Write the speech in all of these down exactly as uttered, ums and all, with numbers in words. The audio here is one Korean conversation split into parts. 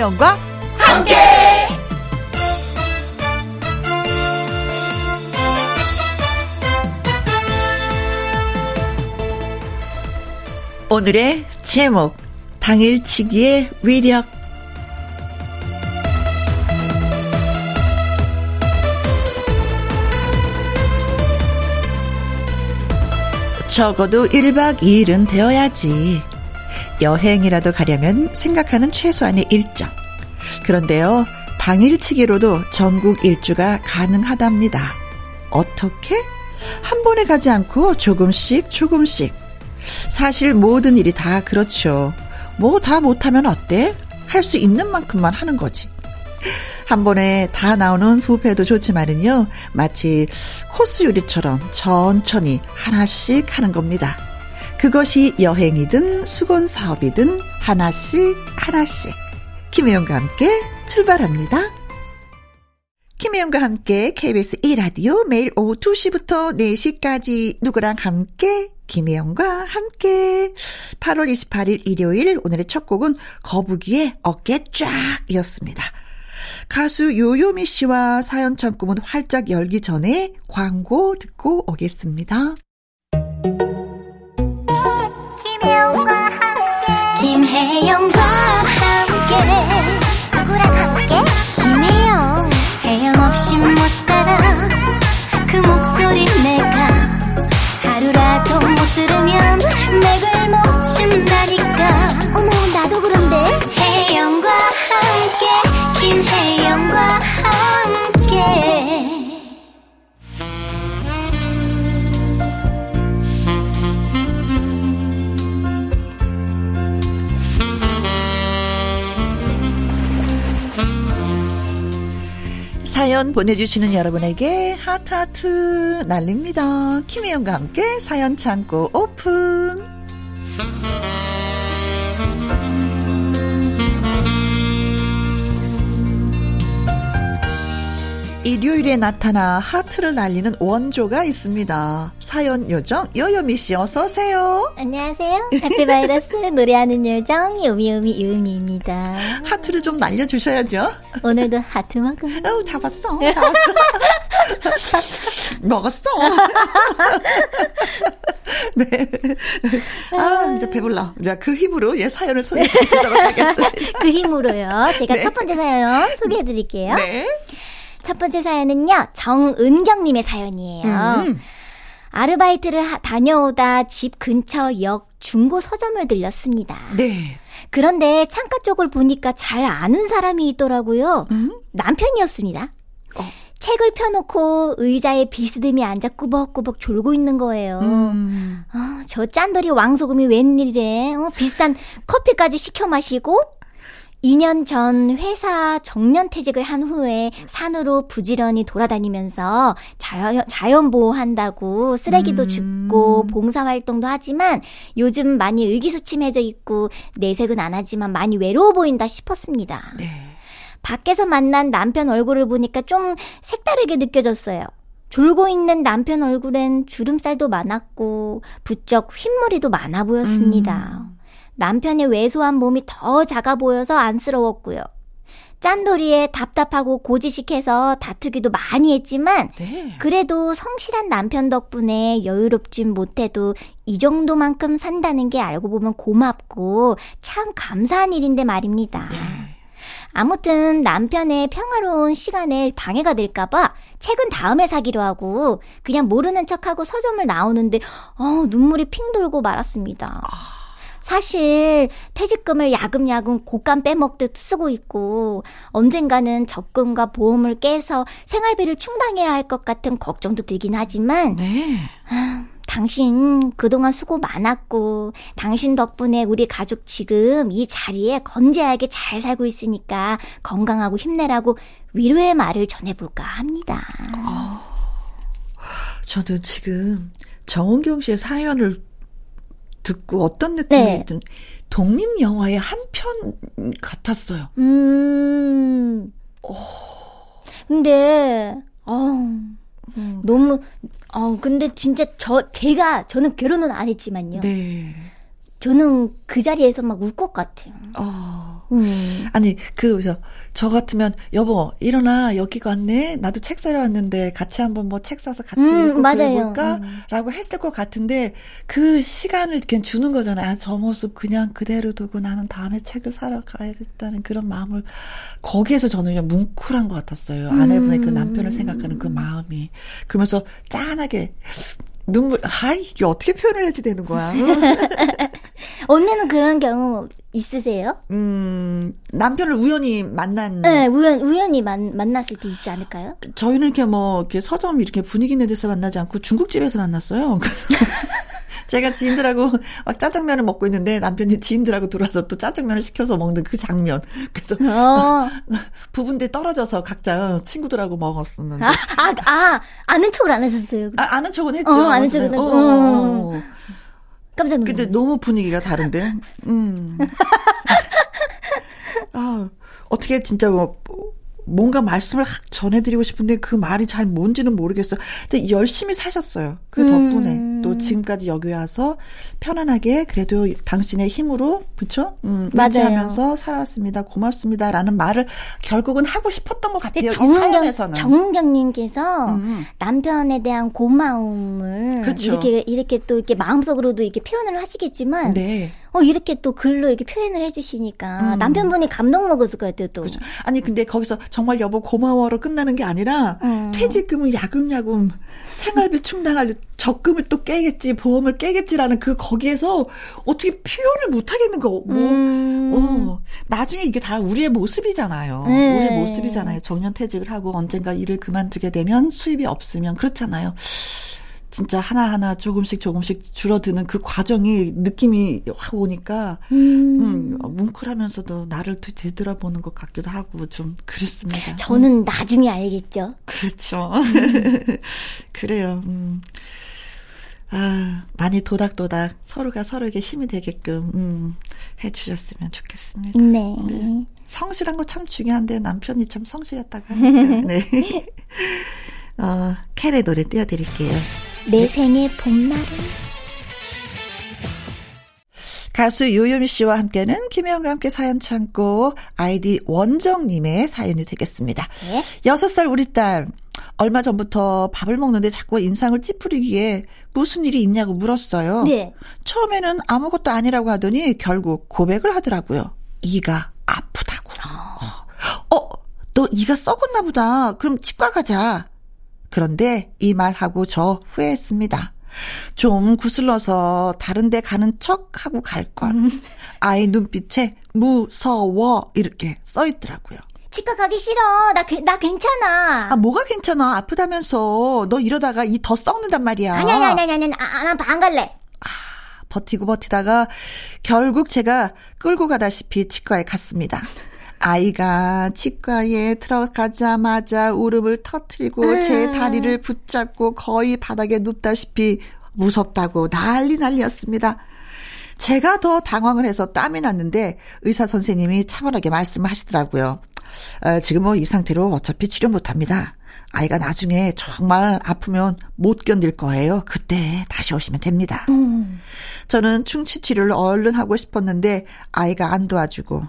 김혜영과 함께. 오늘의 제목, 당일치기의 위력. 적어도 일박 이일은 되어야지. 여행이라도 가려면 생각하는 최소한의 일정. 그런데요, 당일치기로도 전국 일주가 가능하답니다. 어떻게? 한 번에 가지 않고 조금씩 조금씩. 사실 모든 일이 다 그렇죠. 뭐 다 못하면 어때? 할 수 있는 만큼만 하는 거지. 한 번에 다 나오는 뷔페도 좋지만은요, 마치 코스 요리처럼 천천히 하나씩 하는 겁니다. 그것이 여행이든 수건 사업이든 하나씩 하나씩. 김혜영과 함께 출발합니다. 김혜영과 함께 케이비에스 일 라디오 매일 오후 두 시부터 네 시까지 누구랑 함께? 김혜영과 함께. 팔월 이십팔일 일요일, 오늘의 첫 곡은 거북이의 어깨 쫙 이었습니다. 가수 요요미 씨와 사연 창구문 활짝 열기 전에 광고 듣고 오겠습니다. 김혜영과 함께, 김혜영과 함께, 누구랑 함께? 김혜영. 혜영 없이 못 살아. 그 목소리 내가 하루라도 못 들으면 내 걸 못 준다니까. 어머, 나도 그런데. 혜영과 함께, 김혜영과 함께. 사연 보내주시는 여러분에게 하트하트 날립니다. 김혜영과 함께 사연 창고 오픈. 일요일에 나타나 하트를 날리는 원조가 있습니다. 사연 요정 요요미 씨, 어서 오세요. 안녕하세요. 해피바이러스 노래하는 요정 요미요미 요미입니다. 하트를 좀 날려주셔야죠. 오늘도 하트 먹어. 어, 잡았어. 잡았어. 먹었어. 네. 아, 이제 배불러. 자, 그 힘으로 예 사연을 소개해드리도록 하겠습니다. 그 힘으로요. 제가 네. 첫 번째 사연 소개해드릴게요. 네. 첫 번째 사연은요, 정은경님의 사연이에요. 음. 아르바이트를 하, 다녀오다 집 근처 역 중고 서점을 들렸습니다. 네. 그런데 창가 쪽을 보니까 잘 아는 사람이 있더라고요. 음? 남편이었습니다. 어. 책을 펴놓고 의자에 비스듬히 앉아 꾸벅꾸벅 졸고 있는 거예요. 음. 어, 저 짠돌이 왕소금이 웬일이래. 어, 비싼 커피까지 시켜 마시고. 이 년 전 회사 정년퇴직을 한 후에 산으로 부지런히 돌아다니면서 자연, 자연 보호한다고 쓰레기도 음. 줍고 봉사활동도 하지만 요즘 많이 의기소침해져 있고 내색은 안 하지만 많이 외로워 보인다 싶었습니다. 네. 밖에서 만난 남편 얼굴을 보니까 좀 색다르게 느껴졌어요. 졸고 있는 남편 얼굴엔 주름살도 많았고 부쩍 흰머리도 많아 보였습니다. 음. 남편의 왜소한 몸이 더 작아 보여서 안쓰러웠고요. 짠돌이에 답답하고 고지식해서 다투기도 많이 했지만 네. 그래도 성실한 남편 덕분에 여유롭진 못해도 이 정도만큼 산다는 게 알고 보면 고맙고 참 감사한 일인데 말입니다. 네. 아무튼 남편의 평화로운 시간에 방해가 될까봐 책은 다음에 사기로 하고 그냥 모르는 척하고 서점을 나오는데 어, 눈물이 핑 돌고 말았습니다. 아. 사실 퇴직금을 야금야금 곶감 빼먹듯 쓰고 있고 언젠가는 적금과 보험을 깨서 생활비를 충당해야 할 것 같은 걱정도 들긴 하지만 네. 아, 당신 그동안 수고 많았고 당신 덕분에 우리 가족 지금 이 자리에 건재하게 잘 살고 있으니까 건강하고 힘내라고 위로의 말을 전해볼까 합니다. 어, 저도 지금 정은경 씨의 사연을 듣고 어떤 느낌이든 네. 독립 영화의 한 편 같았어요. 음. 오. 근데 어. 음. 너무 어 근데 진짜 저 제가 저는 결혼은 안 했지만요. 네. 저는 그 자리에서 막 울 것 같아요. 어. 음. 아니 그 저 같으면 여보 일어나 여기가 왔네 나도 책 사러 왔는데 같이 한번 뭐 책 사서 같이 음, 읽고 그래볼까라고 음. 했을 것 같은데 그 시간을 그냥 주는 거잖아요. 아, 저 모습 그냥 그대로 두고 나는 다음에 책을 사러 가야겠다는 그런 마음을 거기에서 저는 그냥 뭉클한 것 같았어요. 아내분의 음. 그 남편을 생각하는 그 마음이 그러면서 짠하게 눈물, 아이, 이게 어떻게 표현을 해야지 되는 거야. 언니는 그런 경우 있으세요? 음, 남편을 우연히 만난. 네, 우연, 우연히 만, 만났을 때 있지 않을까요? 저희는 이렇게 뭐, 이렇게 서점 이렇게 분위기 있는 데서 만나지 않고 중국집에서 만났어요. 제가 지인들하고 막 짜장면을 먹고 있는데 남편이 지인들하고 들어와서 또 짜장면을 시켜서 먹는 그 장면. 그래서 어. 부부인데 떨어져서 각자 친구들하고 먹었었는데. 아, 아, 아 아는 척을 안 하셨어요? 아, 아는 척은 했죠. 어, 아는 척은 했죠. 어. 어. 깜짝 놀랐어요. 근데 너무 분위기가 다른데. 음. 아, 어떻게 진짜 뭐. 뭔가 말씀을 전해드리고 싶은데 그 말이 잘 뭔지는 모르겠어요. 근데 열심히 사셨어요. 그 덕분에 음. 또 지금까지 여기 와서 편안하게 그래도 당신의 힘으로 그렇죠? 음, 맞이하면서 살아왔습니다. 고맙습니다라는 말을 결국은 하고 싶었던 것 같아요. 정은경, 정은경님께서 음. 남편에 대한 고마움을 그렇죠. 이렇게 이렇게 또 이렇게 마음속으로도 이렇게 표현을 하시겠지만. 네. 어 이렇게 또 글로 이렇게 표현을 해주시니까 음. 남편분이 감동 먹었을 것 같아요 또. 그렇죠. 아니 근데 거기서 정말 여보 고마워로 끝나는 게 아니라 음. 퇴직금을 야금야금 생활비 충당할 적금을 또 깨겠지 보험을 깨겠지라는 그 거기에서 어떻게 표현을 못 하겠는 거. 뭐, 음. 어. 나중에 이게 다 우리의 모습이잖아요. 네. 우리의 모습이잖아요. 정년퇴직을 하고 언젠가 일을 그만두게 되면 수입이 없으면 그렇잖아요. 진짜 하나하나 조금씩 조금씩 줄어드는 그 과정이 느낌이 확 오니까 음. 음, 뭉클하면서도 나를 되돌아보는 것 같기도 하고 좀 그랬습니다. 저는 음. 나중에 알겠죠. 그렇죠. 음. 그래요. 음. 아, 많이 도닥도닥 서로가 서로에게 힘이 되게끔 음, 해주셨으면 좋겠습니다. 네. 네. 성실한 거 참 중요한데 남편이 참 성실했다가 하니까. 네. 어, 켈의 노래 띄워드릴게요. 내 생의 봄날은. 가수 요요미 씨와 함께는 김혜영과 함께 사연 창고 아이디 원정님의 사연이 되겠습니다. 네? 여섯 살 우리 딸 얼마 전부터 밥을 먹는데 자꾸 인상을 찌푸리기에 무슨 일이 있냐고 물었어요. 네. 처음에는 아무것도 아니라고 하더니 결국 고백을 하더라고요. 이가 아프다고. 어, 어, 너 이가 썩었나 보다. 그럼 치과 가자. 그런데 이 말하고 저 후회했습니다. 좀 구슬러서 다른 데 가는 척하고 갈걸. 아이 눈빛에 무서워 이렇게 써있더라고요. 치과 가기 싫어. 나, 나 괜찮아. 아 뭐가 괜찮아. 아프다면서. 너 이러다가 이 더 썩는단 말이야. 아니야 아니야 아니야 아니야. 아, 난 안 갈래. 아, 버티고 버티다가 결국 제가 끌고 가다시피 치과에 갔습니다. 아이가 치과에 들어가자마자 울음을 터뜨리고 음. 제 다리를 붙잡고 거의 바닥에 눕다시피 무섭다고 난리 난리였습니다. 제가 더 당황을 해서 땀이 났는데 의사 선생님이 차분하게 말씀을 하시더라고요. 어, 지금 뭐 이 상태로 어차피 치료 못합니다. 아이가 나중에 정말 아프면 못 견딜 거예요. 그때 다시 오시면 됩니다. 음. 저는 충치 치료를 얼른 하고 싶었는데 아이가 안 도와주고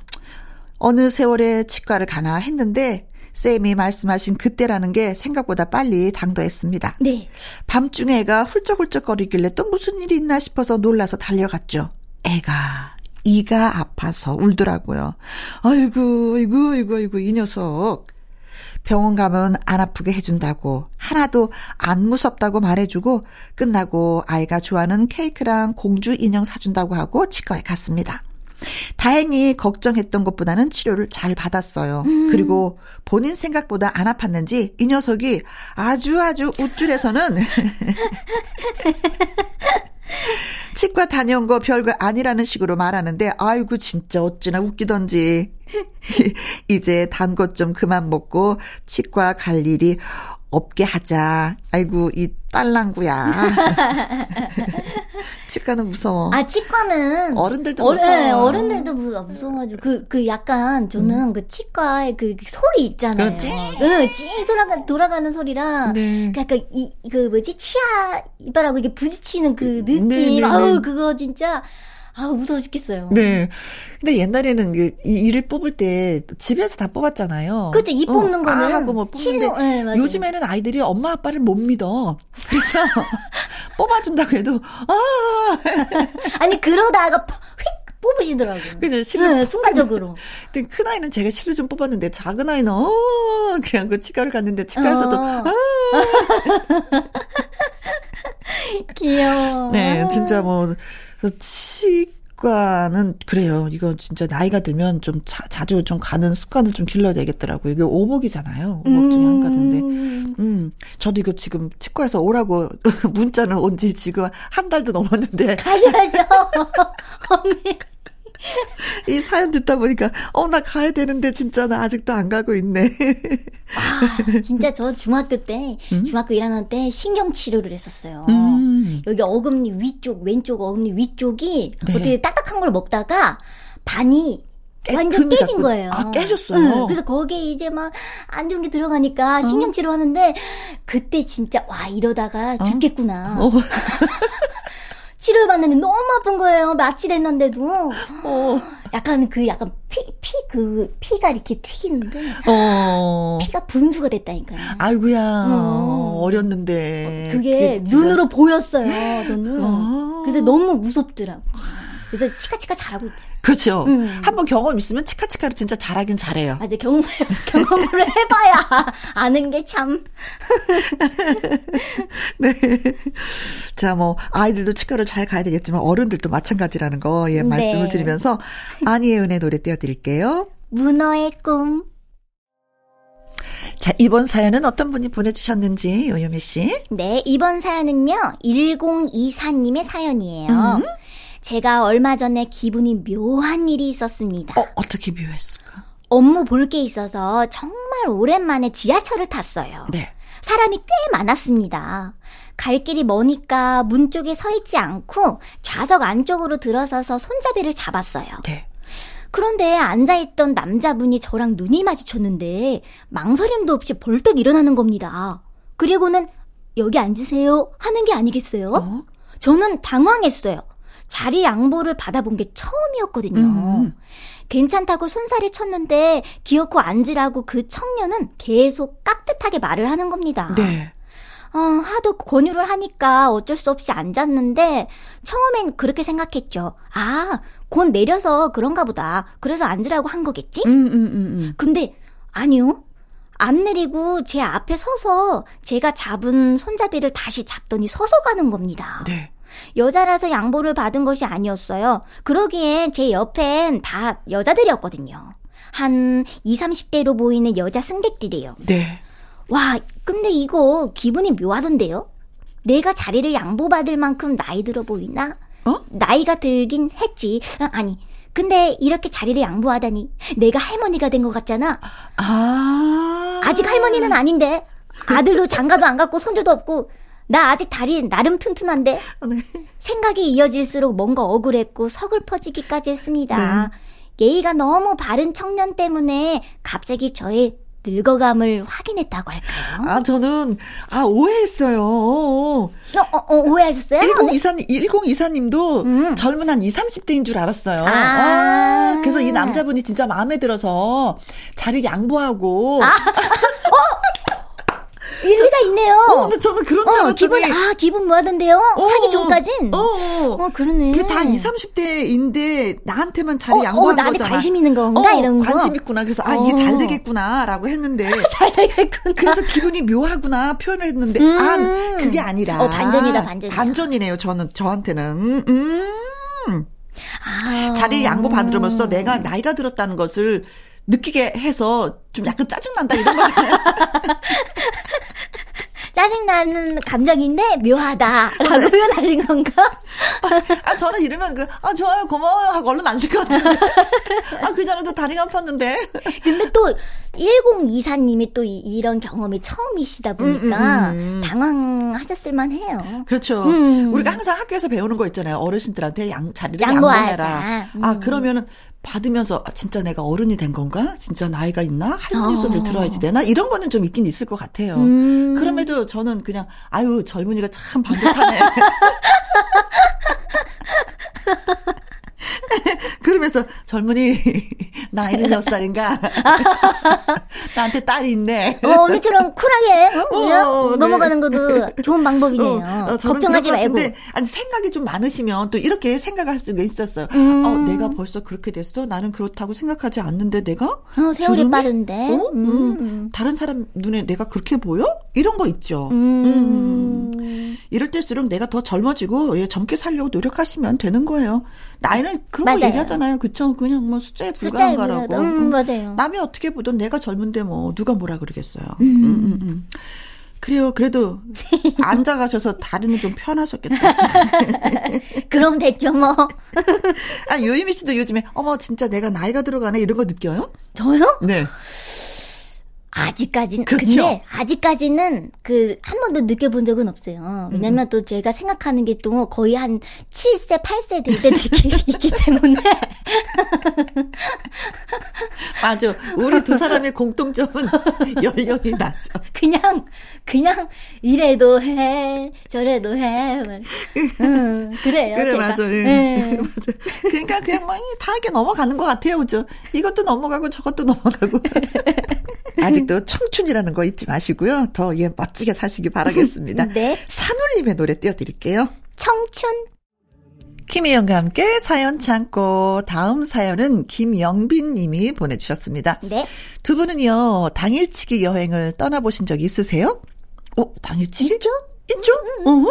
어느 세월에 치과를 가나 했는데 쌤이 말씀하신 그때라는 게 생각보다 빨리 당도했습니다. 네. 밤중에 애가 훌쩍훌쩍거리길래 또 무슨 일이 있나 싶어서 놀라서 달려갔죠. 애가 이가 아파서 울더라고요. 아이고 아이고 아이고 아이고 이 녀석. 병원 가면 안 아프게 해준다고 하나도 안 무섭다고 말해주고 끝나고 아이가 좋아하는 케이크랑 공주 인형 사준다고 하고 치과에 갔습니다. 다행히 걱정했던 것보다는 치료를 잘 받았어요. 음. 그리고 본인 생각보다 안 아팠는지 이 녀석이 아주 아주 웃줄에서는 치과 다녀온 거 별거 아니라는 식으로 말하는데 아이고 진짜 어찌나 웃기던지. 이제 단 것 좀 그만 먹고 치과 갈 일이 없게 하자. 아이고 이 딸랑구야. 치과는 무서워. 아 치과는 어른들도 어른, 무서워. 네, 어른들도 무서워가지고 그그 그 약간 저는 음. 그 치과의 그 소리 있잖아요. 그렇지? 응, 찡 돌아가 돌아가는 소리랑 네. 약간 이 그 뭐지 치아 이빨하고 이게 부딪히는 그 느낌. 네, 네, 네. 아우 그거 진짜. 아, 무서워 죽겠어요. 네. 근데 옛날에는 그 이를 뽑을 때 집에서 다 뽑았잖아요. 그렇죠. 이 뽑는 어, 거는. 아, 하고 뭐 뽑는데. 실로, 네, 맞아요. 요즘에는 아이들이 엄마 아빠를 못 믿어. 그래서 뽑아준다고 해도 아. 아니 그러다가 휙. 뽑으시더라고요. 그죠, 실로. 네, 순간적으로. 근데 큰 아이는 제가 실로 좀 뽑았는데, 작은 아이는, 어, 그냥 그 치과를 갔는데, 치과에서도, 어. 아. 귀여워. 네, 진짜 뭐, 치과는, 그래요. 이거 진짜 나이가 들면 좀 자, 자주 좀 가는 습관을 좀 길러야 되겠더라고요. 이게 오복이잖아요. 오복 중에 한 가지인데. 음. 음, 저도 이거 지금 치과에서 오라고 문자는 온 지 지금 한 달도 넘었는데. 가셔야죠. 언니. 이 사연 듣다 보니까 어 나 가야 되는데 진짜 나 아직도 안 가고 있네. 아 진짜 저 중학교 때 음? 중학교 일 학년 때 신경치료를 했었어요. 음. 여기 어금니 위쪽 왼쪽 어금니 위쪽이 네. 어떻게 딱딱한 걸 먹다가 반이 깨, 완전 깨진 자꾸, 거예요. 아, 깨졌어요. 응, 그래서 거기에 이제 막 안 좋은 게 들어가니까 신경치료 어? 하는데 그때 진짜 와 이러다가 어? 죽겠구나. 어. 치료받는데 너무 아픈 거예요. 마취를 했는데도. 어. 약간 그 약간 피, 피, 그 피가 이렇게 튀는데 어. 피가 분수가 됐다니까요. 아이고야 어. 어렸는데. 그게, 그게 눈으로 보였어요. 저는. 어. 그래서 너무 무섭더라고요. 그래서 치카치카 잘하고 있죠. 그렇죠. 음. 한번 경험 있으면 치카치카를 진짜 잘하긴 잘해요. 맞아, 경험을, 경험을 해봐야 아는 게 참. 네. 자, 뭐, 아이들도 치과를 잘 가야 되겠지만 어른들도 마찬가지라는 거, 예, 말씀을 네. 드리면서 안희의 은혜 노래 띄워드릴게요. 문어의 꿈. 자, 이번 사연은 어떤 분이 보내주셨는지, 요요미 씨. 네, 이번 사연은요, 천이십사님의 사연이에요. 음. 제가 얼마 전에 기분이 묘한 일이 있었습니다. 어, 어떻게 묘했을까? 업무 볼 게 있어서 정말 오랜만에 지하철을 탔어요. 네. 사람이 꽤 많았습니다. 갈 길이 머니까 문 쪽에 서 있지 않고 좌석 안쪽으로 들어서서 손잡이를 잡았어요. 네. 그런데 앉아있던 남자분이 저랑 눈이 마주쳤는데 망설임도 없이 벌떡 일어나는 겁니다. 그리고는 여기 앉으세요 하는 게 아니겠어요? 어? 저는 당황했어요. 자리 양보를 받아본 게 처음이었거든요. 음. 괜찮다고 손살을 쳤는데 기어코 앉으라고 그 청년은 계속 깍듯하게 말을 하는 겁니다. 네. 어, 하도 권유를 하니까 어쩔 수 없이 앉았는데 처음엔 그렇게 생각했죠. 아, 곧 내려서 그런가 보다. 그래서 앉으라고 한 거겠지? 음, 음, 음, 음. 근데 아니요. 안 내리고 제 앞에 서서 제가 잡은 손잡이를 다시 잡더니 서서 가는 겁니다. 네. 여자라서 양보를 받은 것이 아니었어요. 그러기엔 제 옆엔 다 여자들이었거든요. 한 이삼십대로 보이는 여자 승객들이에요. 네. 와, 근데 이거 기분이 묘하던데요? 내가 자리를 양보받을 만큼 나이 들어 보이나? 어? 나이가 들긴 했지. 아니, 근데 이렇게 자리를 양보하다니 내가 할머니가 된 것 같잖아. 아. 아직 할머니는 아닌데 아들도 장가도 안 갔고 손주도 없고 나 아직 다리 나름 튼튼한데 네. 생각이 이어질수록 뭔가 억울했고 서글퍼지기까지 했습니다. 네. 예의가 너무 바른 청년 때문에 갑자기 저의 늙어감을 확인했다고 할까요? 아 저는 아 오해했어요. 어, 어, 어, 오해하셨어요? 천이십사 님, 천이십사님도 음. 젊은 한 이삼십대인 줄 알았어요. 아. 아 그래서 이 남자분이 진짜 마음에 들어서 자리 양보하고 아. 어? 일리가 저, 있네요. 어, 근데 저는 그런 줄 알았더니. 어, 기분, 아, 기분 뭐하던데요? 어, 하기 전까진? 어, 어, 어 그러네. 그게 다 이삼십대인데 나한테만 자리 어, 양보하는 어, 나한테 거잖아. 나한테 관심 있는 건가? 어, 이런 관심 거. 관심 있구나. 그래서 아, 어. 이게 잘 되겠구나. 라고 했는데. 잘 되겠구나. 그래서 기분이 묘하구나 표현을 했는데. 음. 아, 그게 아니라. 어, 반전이다, 반전. 반전이네요. 저는, 저한테는. 음, 음. 아. 자리를 양보받으면서 내가 나이가 들었다는 것을 느끼게 해서 좀 약간 짜증난다 이런 거잖아요. 짜증나는 감정인데 묘하다라고 표현하신 건가? 아, 저는 이러면 그, 아, 좋아요, 고마워요 하고 얼른 앉을 것 같은데. 아, 그 전에도 다리가 아팠는데. 근데 또 천이십사님이 또 이, 이런 경험이 처음이시다 보니까 음, 음, 음. 당황하셨을만 해요. 그렇죠. 음. 우리가 항상 학교에서 배우는 거 있잖아요. 어르신들한테 양, 자리를 양보해라. 음. 아, 그러면은 받으면서 아, 진짜 내가 어른이 된 건가? 진짜 나이가 있나? 할머니 소리를 들어야지 되나? 이런 거는 좀 있긴 있을 것 같아요. 음. 그럼에도 저는 그냥 아유 젊은이가 참 반듯하네. 그러면서 젊은이 나이는 몇 살인가? 나한테 딸이 있네. 어, 언니처럼 쿨하게 어, 어, 어, 넘어가는 네. 것도 좋은 방법이네요. 어, 어, 걱정하지 말고. 아니, 생각이 좀 많으시면 또 이렇게 생각할 수가 있었어요. 음. 어, 내가 벌써 그렇게 됐어? 나는 그렇다고 생각하지 않는데 내가? 어, 세월이 주름에? 빠른데. 어? 음. 음. 음. 다른 사람 눈에 내가 그렇게 보여? 이런 거 있죠. 음. 음. 이럴 때일수록 내가 더 젊어지고 예, 젊게 살려고 노력하시면 되는 거예요. 나이는 그런 맞아요. 거 얘기하잖아요. 그쵸? 그냥 뭐 숫자에 불과한 거라고. 음, 맞아요. 남이 어떻게 보든 내가 젊은데 뭐 누가 뭐라 그러겠어요. 음. 음, 음, 음. 그래요. 그래도 앉아가셔서 다리는 좀 편하셨겠다. 그럼 됐죠 뭐. 아, 요유미 씨도 요즘에 어머 진짜 내가 나이가 들어가네 이런 거 느껴요? 저요? 네. 아직까지는 그렇죠? 근데 아직까지는 그 한 번도 느껴본 적은 없어요. 왜냐면 음. 또 제가 생각하는 게 또 거의 한 일곱 살, 여덟 살 될 때 있기 때문에. 맞아. 우리 두 사람의 공통점은 연령이 낮죠. 그냥 그냥 이래도 해, 저래도 해. 응, 그래요. 그래 제가. 맞아. 응. 응. 맞아. 그러니까 그냥 막 다 이렇게 넘어가는 것 같아요, 그죠? 이것도 넘어가고 저것도 넘어가고. 아직도 청춘이라는 거 잊지 마시고요. 더 예, 멋지게 사시기 바라겠습니다. 네. 산울림의 노래 띄워드릴게요. 청춘. 김혜영과 함께 사연 참고 다음 사연은 김영빈 님이 보내주셨습니다. 네. 두 분은요. 당일치기 여행을 떠나보신 적이 있으세요? 어, 당일치기? 있죠? 있죠? 음. 어허.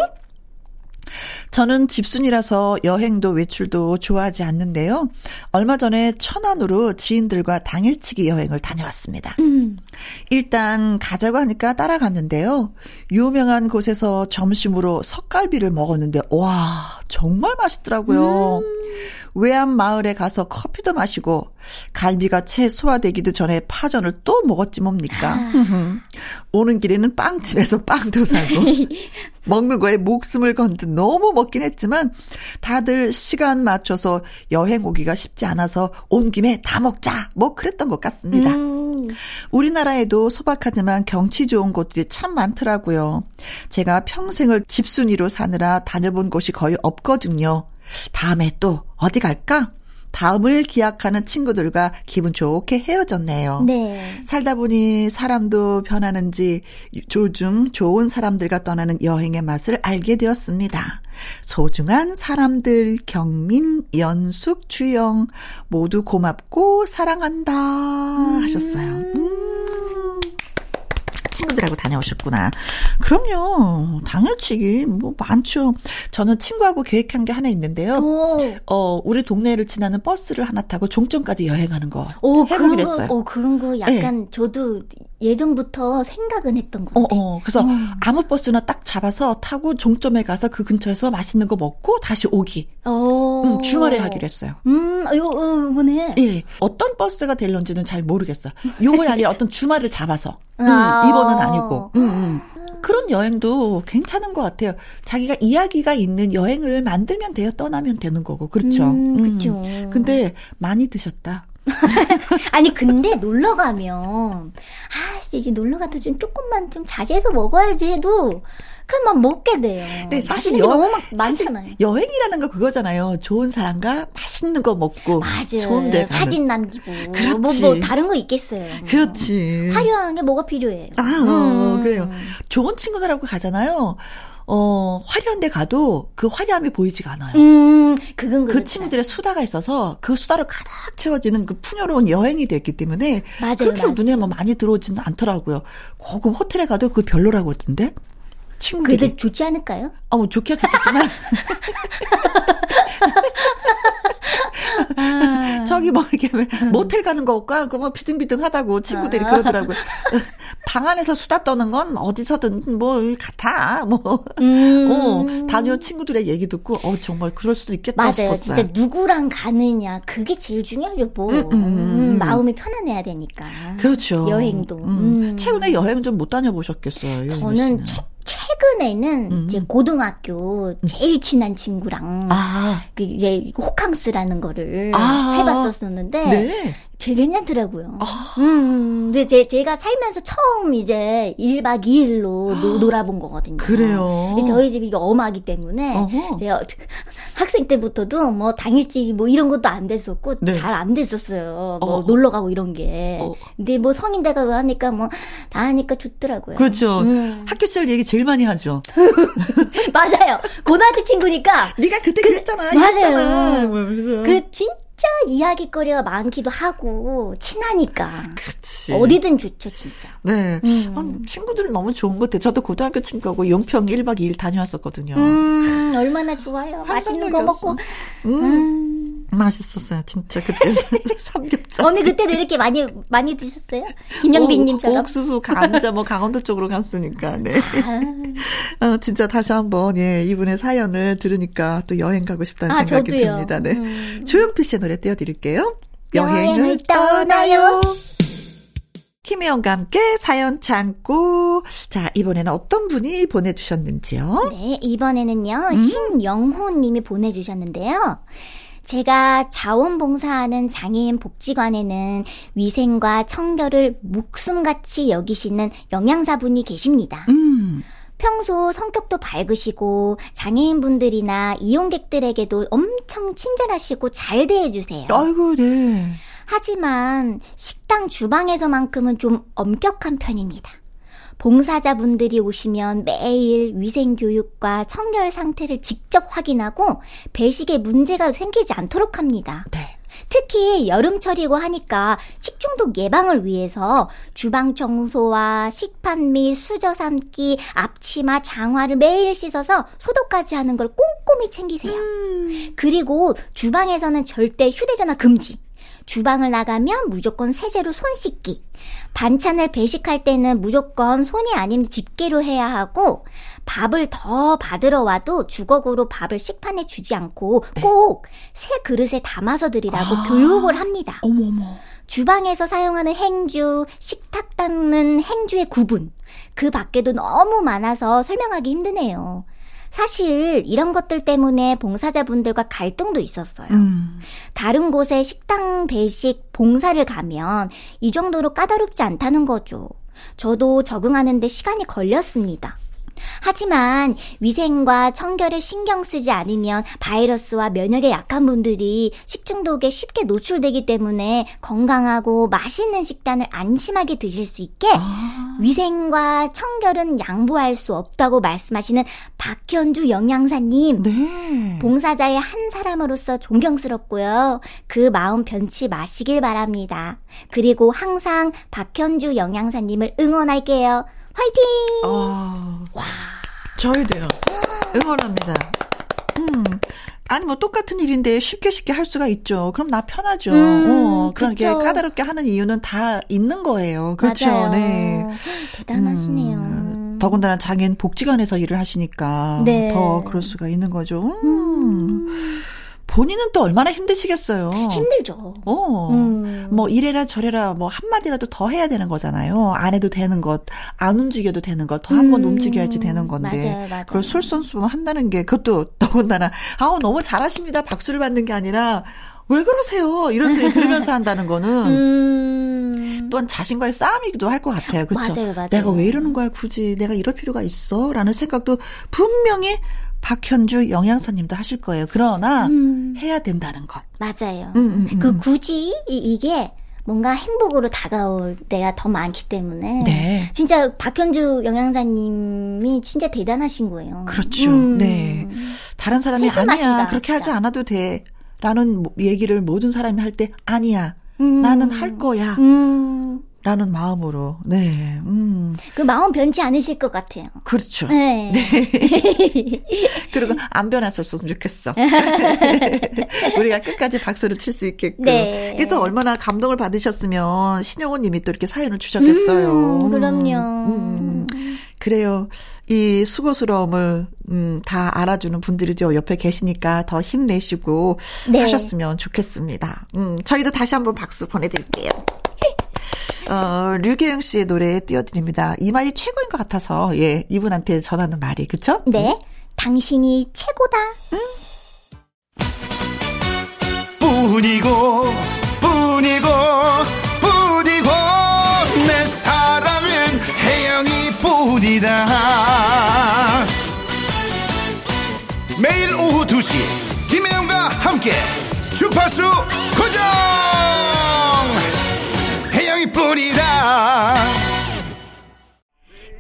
저는 집순이라서 여행도 외출도 좋아하지 않는데요. 얼마 전에 천안으로 지인들과 당일치기 여행을 다녀왔습니다. 음. 일단 가자고 하니까 따라갔는데요. 유명한 곳에서 점심으로 석갈비를 먹었는데 와 정말 맛있더라고요. 음. 외암 마을에 가서 커피도 마시고 갈비가 채 소화되기도 전에 파전을 또 먹었지 뭡니까. 아. 오는 길에는 빵집에서 빵도 사고 먹는 거에 목숨을 건 듯 너무 먹긴 했지만 다들 시간 맞춰서 여행 오기가 쉽지 않아서 온 김에 다 먹자 뭐 그랬던 것 같습니다. 음. 우리나라에도 소박하지만 경치 좋은 곳들이 참 많더라고요. 제가 평생을 집순이로 사느라 다녀본 곳이 거의 없거든요. 다음에 또 어디 갈까? 다음을 기약하는 친구들과 기분 좋게 헤어졌네요. 네. 살다 보니 사람도 변하는지 요즘 좋은 사람들과 떠나는 여행의 맛을 알게 되었습니다. 소중한 사람들 경민, 연숙, 주영 모두 고맙고 사랑한다 음. 하셨어요. 음. 친구들하고 다녀오셨구나. 그럼요. 당일치기 뭐 많죠. 저는 친구하고 계획한 게 하나 있는데요. 오. 어 우리 동네를 지나는 버스를 하나 타고 종점까지 여행하는 거 오, 해보기로 했어요. 오, 그런 거 약간 네. 저도 예전부터 생각은 했던 것 같아요. 어, 어, 그래서 오. 아무 버스나 딱 잡아서 타고 종점에 가서 그 근처에서 맛있는 거 먹고 다시 오기. 음, 주말에 하기로 했어요. 음, 이거 뭐네. 예, 어떤 버스가 될런지는 잘 모르겠어요. 요거 아니라 어떤 주말을 잡아서. 음, 아. 이번은 아니고. 음, 음. 그런 여행도 괜찮은 것 같아요. 자기가 이야기가 있는 여행을 만들면 돼요. 떠나면 되는 거고. 그렇죠. 음, 그렇죠. 음. 근데 많이 드셨다. 아니 근데 놀러 가면 아씨 이제 놀러 가도 좀 조금만 좀 자제해서 먹어야지 해도 그만 먹게 돼요. 근데 사실 여, 너무 막 많잖아요. 여행이라는 거 그거잖아요. 좋은 사람과 맛있는 거 먹고 맞아요. 좋은 데 사진 남기고 그렇지. 뭐, 뭐 다른 거 있겠어요. 뭐. 그렇지. 화려한 게 뭐가 필요해요. 아 음. 어, 그래요. 좋은 친구들하고 가잖아요. 어, 화려한 데 가도 그 화려함이 보이지가 않아요. 음, 그건 그렇죠. 그 친구들의 수다가 있어서 그 수다로 가득 채워지는 그 풍요로운 여행이 됐기 때문에 맞아요, 그렇게 맞아요. 눈에 뭐 많이 들어오지는 않더라고요. 고급 호텔에 가도 그거 별로라고 했던데 친구들이. 그래도 좋지 않을까요? 어, 뭐 좋긴 좋겠지만. 아. 저기 뭐 이렇게 모텔 가는 것과 그 뭐 비등비등하다고 친구들이 아. 그러더라고요. 방 안에서 수다 떠는 건 어디서든 뭐 같아. 뭐 음. 어, 다녀온 친구들의 얘기 듣고 어 정말 그럴 수도 있겠다 맞아요. 싶었어요. 맞아요. 진짜 누구랑 가느냐 그게 제일 중요하죠. 뭐. 음, 음, 음. 마음이 편안해야 되니까. 그렇죠. 여행도. 음. 음. 최근에 여행 좀 못 다녀보셨겠어요. 저는 최, 최 최근에는 음. 이제 고등학교 제일 친한 친구랑 아. 이제 호캉스라는 거를 아. 해봤었었는데 네. 제일 괜찮더라고요. 아. 음, 근데 제, 제가 살면서 처음 이제 일 박 이 일로 아. 노, 놀아본 거거든요. 그래요. 저희 집이 엄하기 때문에 어허. 제가 학생 때부터도 뭐 당일치기 뭐 이런 것도 안 됐었고 네. 잘 안 됐었어요. 뭐 어. 놀러 가고 이런 게. 어. 근데 뭐 성인 돼가고 하니까 뭐 다 하니까 좋더라고요. 그렇죠. 음. 학교 시절 얘기 제일 많이 하죠. 맞아요. 고등학교 친구니까. 네가 그때 그랬잖아. 그, 맞아요. 그 진. 진짜 이야기거리가 많기도 하고 친하니까. 그렇지. 어디든 좋죠 진짜. 네. 음. 친구들은 너무 좋은 것 같아요. 저도 고등학교 친구하고 용평 일 박 이 일 다녀왔었거든요. 음, 얼마나 좋아요. 맛있는 거 먹고. 음. 음. 맛있었어요 진짜 그때. 삼겹살. 언니 그때도 이렇게 많이 많이 드셨어요? 김영빈님처럼. 옥수수, 감자 뭐 강원도 쪽으로 갔으니까. 네. 아. 어, 진짜 다시 한번 예 이분의 사연을 들으니까 또 여행 가고 싶다는 아, 생각이 저도요. 듭니다. 네. 음. 조영필 씨 노래 띄워드릴게요. 여행을, 여행을 떠나요. 김혜영과 함께 사연 참고 자 이번에는 어떤 분이 보내주셨는지요? 네 이번에는요 음? 신영호님이 보내주셨는데요. 제가 자원봉사하는 장애인 복지관에는 위생과 청결을 목숨같이 여기시는 영양사분이 계십니다. 음. 평소 성격도 밝으시고 장애인분들이나 이용객들에게도 엄청 친절하시고 잘 대해주세요. 아이고, 네. 하지만 식당 주방에서만큼은 좀 엄격한 편입니다. 봉사자분들이 오시면 매일 위생교육과 청결 상태를 직접 확인하고 배식에 문제가 생기지 않도록 합니다. 네. 특히 여름철이고 하니까 식중독 예방을 위해서 주방 청소와 식판 및 수저 삶기, 앞치마, 장화를 매일 씻어서 소독까지 하는 걸 꼼꼼히 챙기세요. 음. 그리고 주방에서는 절대 휴대전화 금지. 주방을 나가면 무조건 세제로 손 씻기. 반찬을 배식할 때는 무조건 손이 아닌 집게로 해야 하고 밥을 더 받으러 와도 주걱으로 밥을 식판에 주지 않고 꼭 새 그릇에 담아서 드리라고 아. 교육을 합니다. 어머머. 주방에서 사용하는 행주, 식탁 닦는 행주의 구분. 그 밖에도 너무 많아서 설명하기 힘드네요. 사실 이런 것들 때문에 봉사자분들과 갈등도 있었어요. 음. 다른 곳에 식당 배식 봉사를 가면 이 정도로 까다롭지 않다는 거죠. 저도 적응하는데 시간이 걸렸습니다. 하지만 위생과 청결에 신경 쓰지 않으면 바이러스와 면역에 약한 분들이 식중독에 쉽게 노출되기 때문에 건강하고 맛있는 식단을 안심하게 드실 수 있게 아. 위생과 청결은 양보할 수 없다고 말씀하시는 박현주 영양사님. 네. 봉사자의 한 사람으로서 존경스럽고요. 그 마음 변치 마시길 바랍니다. 그리고 항상 박현주 영양사님을 응원할게요. 화이팅! 어, 와. 저희도요. 응원합니다. 음. 아니, 뭐, 똑같은 일인데 쉽게 쉽게 할 수가 있죠. 그럼 나 편하죠. 음, 어, 그런 게 까다롭게 하는 이유는 다 있는 거예요. 그렇죠. 맞아요. 네. 대단하시네요. 음, 더군다나 장애인 복지관에서 일을 하시니까 네. 더 그럴 수가 있는 거죠. 음. 음. 본인은 또 얼마나 힘드시겠어요. 힘들죠. 어, 음. 뭐 이래라 저래라 뭐 한마디라도 더 해야 되는 거잖아요. 안 해도 되는 것, 안 움직여도 되는 것, 더 한 번 음. 움직여야지 되는 건데. 맞아요, 맞아요. 그걸 솔선수범 한다는 게 그것도 더군다나 아우 너무 잘하십니다 박수를 받는 게 아니라 왜 그러세요? 이런 소리 들으면서 한다는 거는 음. 또한 자신과의 싸움이기도 할 것 같아요. 그렇죠? 맞아요, 맞아요. 내가 왜 이러는 거야 굳이 내가 이럴 필요가 있어? 라는 생각도 분명히 박현주 영양사님도 하실 거예요. 그러나 음. 해야 된다는 것. 맞아요. 음, 음, 음. 그 굳이 이, 이게 뭔가 행복으로 다가올 때가 더 많기 때문에 네. 진짜 박현주 영양사님이 진짜 대단하신 거예요. 그렇죠. 음. 네. 다른 사람이 아니야. 진짜. 그렇게 하지 않아도 돼. 라는 얘기를 모든 사람이 할 때 아니야. 음. 나는 할 거야. 음. 라는 마음으로, 네, 음. 그 마음 변치 않으실 것 같아요. 그렇죠. 네. 네. 그리고 안 변하셨으면 좋겠어. 우리가 끝까지 박수를 칠 수 있게끔. 네. 이게 또 얼마나 감동을 받으셨으면 신영훈 님이 또 이렇게 사연을 주셨겠어요. 음, 그럼요. 음. 그래요. 이 수고스러움을 음, 다 알아주는 분들이죠. 옆에 계시니까 더 힘내시고 네. 하셨으면 좋겠습니다. 음, 저희도 다시 한번 박수 보내드릴게요. 어, 류계영 씨의 노래 띄워드립니다. 이 말이 최고인 것 같아서, 예, 이분한테 전하는 말이, 그쵸? 네. 응? 당신이 최고다. 응? 뿐이고, 뿐이고, 뿐이고, 내 사랑은 혜영이 뿐이다. 매일 오후 두 시, 김혜영과 함께 주파수 고정! 혜영이 뿐이다.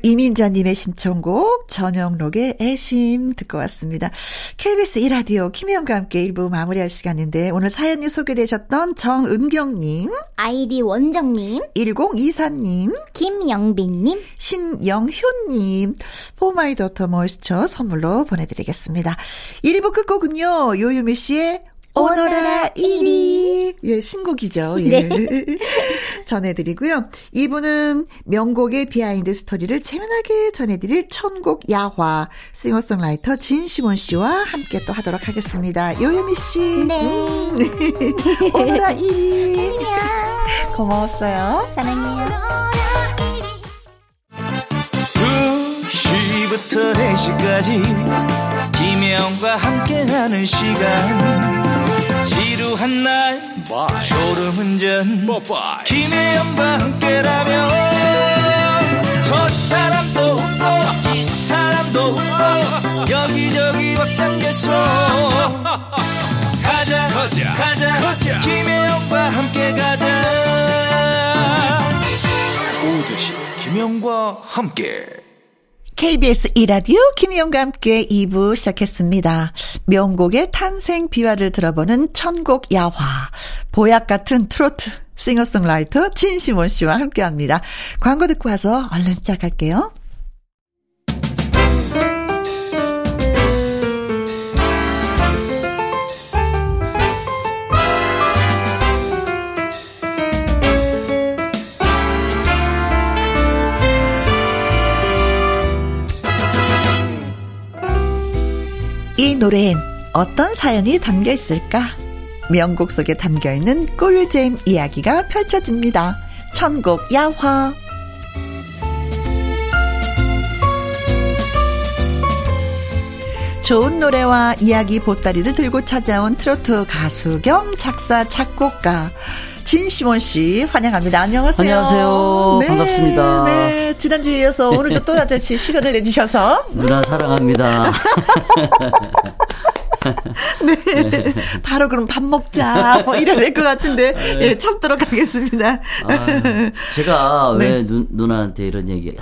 이민자님의 신청곡 전영록의 애심 듣고 왔습니다. 케이비에스 일 라디오 김혜영과 함께 일부 마무리할 시간인데, 오늘 사연이 소개되셨던 정은경님, 아이디 원정님, 일공이사님, 김영빈님, 신영효님 포마이더터 모이스처 선물로 보내드리겠습니다. 일 부 끝곡은요, 요요미 씨의 오너라 이리, 예, 신곡이죠. 예. 네. 전해드리고요. 이분은 명곡의 비하인드 스토리를 재미나게 전해드릴 천곡 야화, 싱어송라이터 진시원 씨와 함께 또 하도록 하겠습니다. 요요미 씨, 네. 음. 오너라 이리, 안녕. 고마웠어요. 사랑해요. 두 시부터 네 시까지 김혜영과 함께하는 시간, 지루한 날 Bye. 졸음운전 Bye. 김혜영과 함께라면 저 사람도 웃고 이 사람도 웃고 여기저기 벅장개소 가자, 가자 가자 가자 김혜영과 함께 가자. 오후 두 시 김혜영과 함께 케이비에스 일 라디오 김희영과 함께 이 부 시작했습니다. 명곡의 탄생 비화를 들어보는 천곡 야화, 보약 같은 트로트 싱어송라이터 진시원 씨와 함께합니다. 광고 듣고 와서 얼른 시작할게요. 이 노래엔 어떤 사연이 담겨 있을까? 명곡 속에 담겨있는 꿀잼 이야기가 펼쳐집니다. 천곡 야화. 좋은 노래와 이야기 보따리를 들고 찾아온 트로트 가수 겸 작사 작곡가 진시원 씨 환영합니다. 안녕하세요. 안녕하세요. 네, 반갑습니다. 네, 지난주에 이어서 오늘도 또 아저씨 시간을 내주셔서 누나 사랑합니다. 네, 네, 바로 그럼 밥 먹자 뭐 이래야 될 것 같은데, 네. 예, 참도록 하겠습니다. 아유, 제가 네. 왜 누, 누나한테 이런 얘기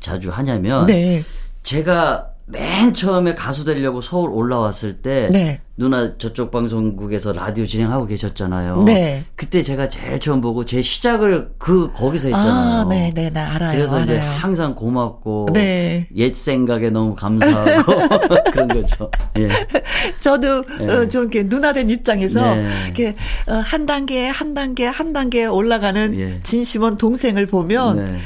자주 하냐면, 네. 제가 맨 처음에 가수 되려고 서울 올라왔을 때, 네. 누나 저쪽 방송국에서 라디오 진행하고 계셨잖아요. 네. 그때 제가 제일 처음 보고 제 시작을 그 거기서 했잖아요. 아, 네, 네, 나 알아요. 그래서 알아요. 이제 항상 고맙고, 네. 옛 생각에 너무 감사하고 그런 거죠. 예. 저도 예. 어, 좀 이렇게 누나 된 입장에서 네. 이렇게 어, 한 단계, 한 단계, 한 단계 올라가는 예. 진심원 동생을 보면 네.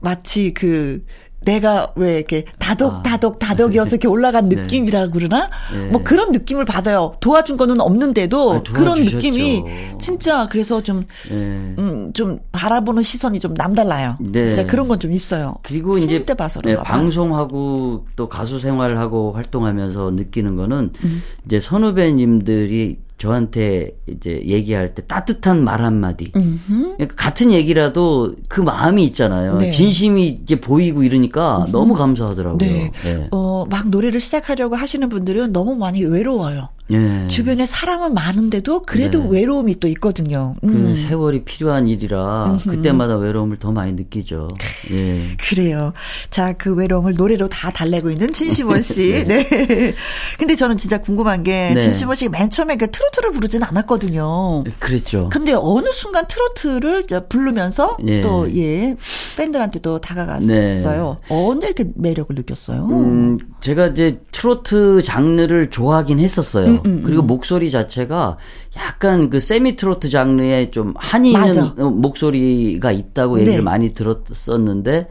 마치 그. 내가 왜 이렇게 다독, 다독, 다독이어서 이렇게 올라간 느낌이라고 그러나? 네. 뭐 그런 느낌을 받아요. 도와준 거는 없는데도 아, 그런 느낌이 진짜 그래서 좀, 네. 음, 좀 바라보는 시선이 좀 남달라요. 네. 진짜 그런 건 좀 있어요. 그리고 이제 때 봐서 네, 방송하고 또 가수 생활하고 활동하면서 느끼는 거는 음. 이제 선후배님들이 저한테 이제 얘기할 때 따뜻한 말 한마디. 그러니까 같은 얘기라도 그 마음이 있잖아요. 네. 진심이 이제 보이고 이러니까 음흠. 너무 감사하더라고요. 네. 네. 어, 막 노래를 시작하려고 하시는 분들은 너무 많이 외로워요. 네. 주변에 사람은 많은데도 그래도 네. 외로움이 또 있거든요. 음. 그 세월이 필요한 일이라 음흠. 그때마다 외로움을 더 많이 느끼죠. 네. 그래요. 자, 그 외로움을 노래로 다 달래고 있는 진시원 씨. 네. 네. 근데 저는 진짜 궁금한 게 네. 진시원 씨가 맨 처음에 그 트로트 트로트를 부르진 않았거든요. 그랬죠. 근데 어느 순간 트로트를 부르면서 예. 또, 예, 팬들한테도 다가갔어요. 네. 언제 이렇게 매력을 느꼈어요? 음, 제가 이제 트로트 장르를 좋아하긴 했었어요. 음, 음, 그리고 음. 목소리 자체가 약간 그 세미 트로트 장르에 좀 한이 있는 목소리가 있다고 얘기를 네. 많이 들었었는데,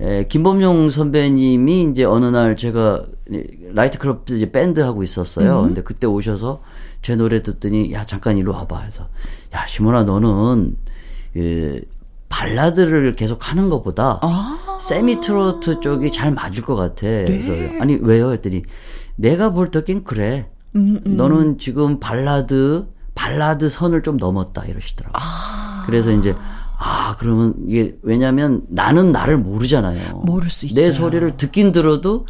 에, 김범용 선배님이 이제 어느 날 제가 라이트클럽 이제 밴드 하고 있었어요. 음. 근데 그때 오셔서 제 노래 듣더니, 야, 잠깐 이리 와봐. 해서, 야, 시몬아, 너는, 예, 발라드를 계속 하는 것보다 아~ 세미트로트 쪽이 잘 맞을 것 같아. 네. 그래서 아니 왜요 했더니 내가 볼 때긴 그래. 음, 음. 너는 지금 발라드 발라드 선을 좀 넘었다 이러시더라고요. 아~ 그래서 이제 아 그러면 이게 왜냐하면 나는 나를 모르잖아요. 모를 수 있어요. 내 소리를 듣긴 들어도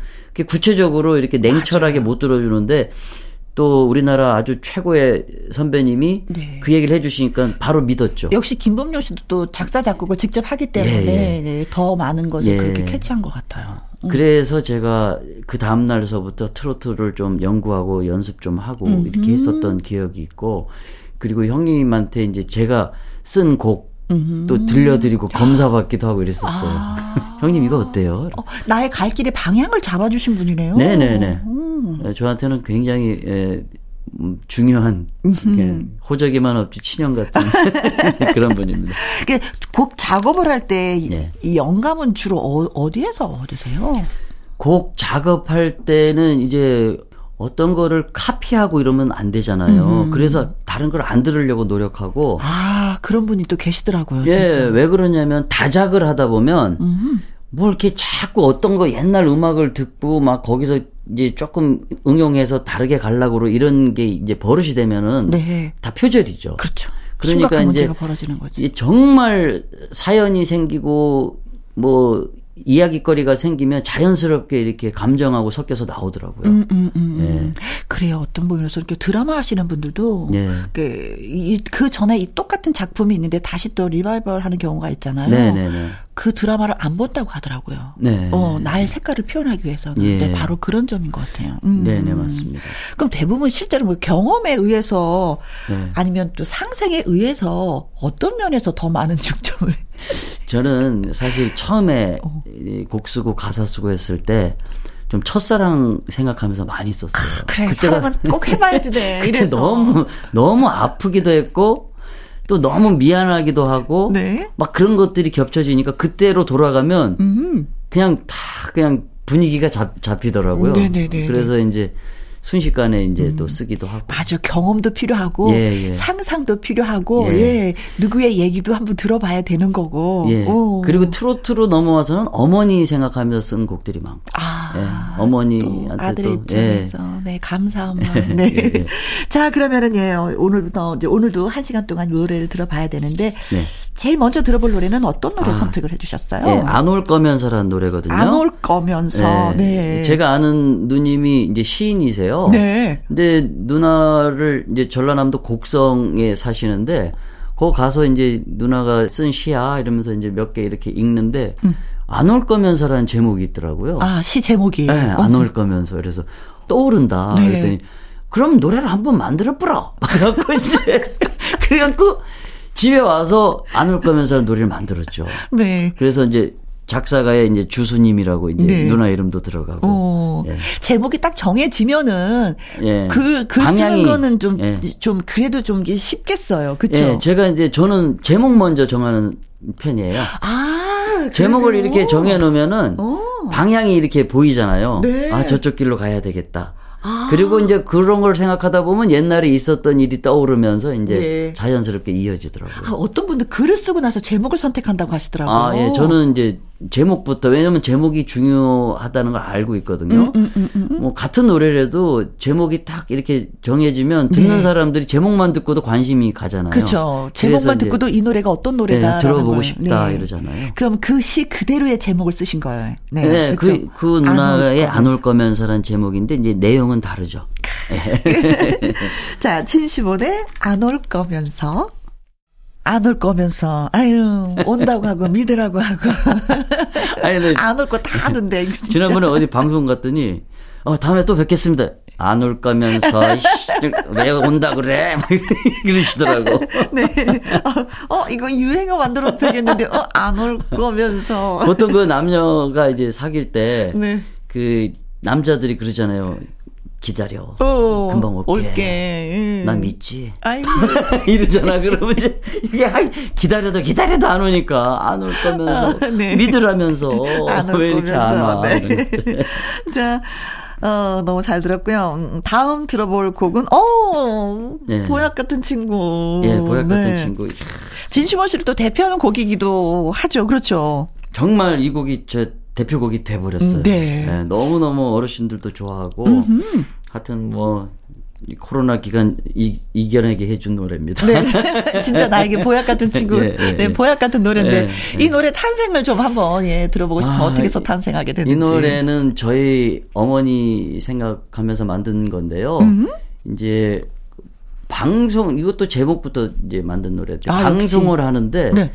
구체적으로 이렇게 냉철하게 맞아요. 못 들어주는데 또 우리나라 아주 최고의 선배님이 네. 그 얘기를 해 주시니까 바로 믿었죠. 역시 김범용 씨도 또 작사 작곡을 직접 하기 때문에 예, 예. 더 많은 것을 예. 그렇게 캐치한 것 같아요. 음. 그래서 제가 그 다음 날서부터 트로트를 좀 연구하고 연습 좀 하고 음흠. 이렇게 했었던 기억이 있고 그리고 형님한테 이제 제가 쓴 곡 또 들려드리고 검사받기도 하고 이랬었어요. 아. 형님 이거 어때요? 어, 나의 갈 길의 방향을 잡아주신 분이네요. 네네네. 음. 저한테는 굉장히 에, 음, 중요한 호적이만 없지 친형 같은 그런 분입니다. 곡 작업을 할 때 네. 영감은 주로 어, 어디에서 얻으세요? 곡 작업할 때는 이제 어떤 거를 카피하고 이러면 안 되잖아요. 음. 그래서 다른 걸 안 들으려고 노력하고. 아, 그런 분이 또 계시더라고요. 예, 진짜. 왜 그러냐면 다작을 하다 보면 음. 뭐 이렇게 자꾸 어떤 거 옛날 음악을 듣고 막 거기서 이제 조금 응용해서 다르게 가려고 이런 게 이제 버릇이 되면은 네. 다 표절이죠. 그렇죠. 그러니까 심각한 문제가 이제 벌어지는 거지. 정말 사연이 생기고 뭐 이야깃거리가 생기면 자연스럽게 이렇게 감정하고 섞여서 나오더라고요. 음, 음, 음. 예. 그래요. 어떤 분에서 이렇게 드라마 하시는 분들도 예. 그, 그 전에 이 똑같은 작품이 있는데 다시 또 리바이벌하는 경우가 있잖아요. 네네네. 그 드라마를 안 본다고 하더라고요. 네. 어, 나의 색깔을 표현하기 위해서. 그런데 예. 바로 그런 점인 것 같아요. 음. 네네 맞습니다. 그럼 대부분 실제로 뭐 경험에 의해서 네. 아니면 또 상생에 의해서 어떤 면에서 더 많은 중점을 저는 사실 처음에 어. 곡 쓰고 가사 쓰고 했을 때 좀 첫사랑 생각하면서 많이 썼어요. 아, 그래 사랑은 꼭 해봐야지 돼. 그때 이래서. 너무 너무 아프기도 했고 또 너무 미안하기도 하고 네? 막 그런 것들이 겹쳐지니까 그때로 돌아가면 음. 그냥 다 그냥 분위기가 잡, 잡히더라고요. 네네네네. 그래서 이제 순식간에 이제 음. 또 쓰기도 하고. 맞아. 경험도 필요하고 예, 예. 상상도 필요하고 예. 예. 누구의 얘기도 한번 들어봐야 되는 거고. 예. 그리고 트로트로 넘어와서는 어머니 생각하면서 쓴 곡들이 많고. 아, 예. 어머니한테도. 아들 입장에서. 예. 네. 감사한 마음. 네. 예, 예. 자 그러면은 예, 오늘부터 이제 오늘도 한 시간 동안 노래를 들어봐야 되는데 예. 제일 먼저 들어볼 노래는 어떤 노래 아, 선택을 해주셨어요? 예. 안 올 거면서라는 노래거든요. 안 올 거면서. 예. 네. 제가 아는 누님이 이제 시인이세요. 네. 근데 누나를 이제 전라남도 곡성에 사시는데 거기 가서 이제 누나가 쓴 시야 이러면서 이제 몇 개 이렇게 읽는데 음. 안 올 거면서라는 제목이 있더라고요. 아, 시 제목이. 네, 안 올 거면서. 그래서 떠오른다. 네. 그랬더니 그럼 노래를 한번 만들어 뿌라. 그래갖고 이제 그래갖고 집에 와서 안 올 거면서라는 노래를 만들었죠. 네. 그래서 이제 작사가의 이제 주수님이라고 이제 네. 누나 이름도 들어가고 예. 제목이 딱 정해지면은 예. 그 글 쓰는 거는 좀 좀 예. 그래도 좀 쉽겠어요, 그렇죠? 예. 제가 이제 저는 제목 먼저 정하는 편이에요. 아 제목을 그래서. 이렇게 정해놓으면은 오. 방향이 이렇게 보이잖아요. 네. 아 저쪽 길로 가야 되겠다. 아. 그리고 이제 그런 걸 생각하다 보면 옛날에 있었던 일이 떠오르면서 이제 네. 자연스럽게 이어지더라고요. 아, 어떤 분들 글을 쓰고 나서 제목을 선택한다고 하시더라고요. 아, 예. 저는 이제 제목부터, 왜냐면 제목이 중요하다는 걸 알고 있거든요. 음, 음, 음, 음. 뭐 같은 노래라도 제목이 딱 이렇게 정해지면 듣는 네. 사람들이 제목만 듣고도 관심이 가잖아요. 그렇죠. 제목만 듣고도 이 노래가 어떤 노래다. 네, 들어보고 싶다 네. 이러잖아요. 그럼 그 시 그대로의 제목을 쓰신 거예요. 네. 네 그, 그 누나의 안 올 거면서라는 제목인데 이제 내용은 다르죠. 자, 진시몬의 안 올 거면서 안 올 거면서 아유 온다고 하고 믿으라고 하고 안 올 거 다 하는데 지난번에 어디 방송 갔더니 어, 다음에 또 뵙겠습니다. 안 올 거면서 왜 온다 그래? 그러시더라고. 네. 어, 어 이거 유행어 만들어도 되겠는데 어, 안 올 거면서 보통 그 남녀가 이제 사귈 때 네. 그 남자들이 그러잖아요. 기다려. 오, 금방 올게. 올게. 음. 난 믿지. 아이고. 이러잖아. 그러면 이제 이게 기다려도 기다려도 안 오니까 안 올 거면서 아, 네. 믿으라면서 안 올 왜 이렇게 안 와. 네. 자, 어, 너무 잘 들었고요. 다음 들어볼 곡은 어, 네. 보약 같은 친구. 예, 보약 네. 같은 친구. 진시원 씨를 또 대표하는 곡이기도 하죠. 그렇죠. 정말 이 곡이 제 대표곡이 돼버렸어요. 네. 네, 너무너무 어르신들도 좋아하고 음흠. 하여튼 뭐 이 코로나 기간 이, 이겨내게 해준 노래입니다. 네. 진짜 나에게 보약 같은 친구. 네, 네, 네. 보약 같은 노래인데 네, 네. 이 노래 탄생을 좀 한번 예, 들어보고 싶어요. 아, 어떻게 해서 탄생하게 됐는지. 이 노래는 저희 어머니 생각하면서 만든 건데요. 음흠. 이제 방송 이것도 제목부터 이제 만든 노래였죠. 아, 방송을 역시. 하는데 네.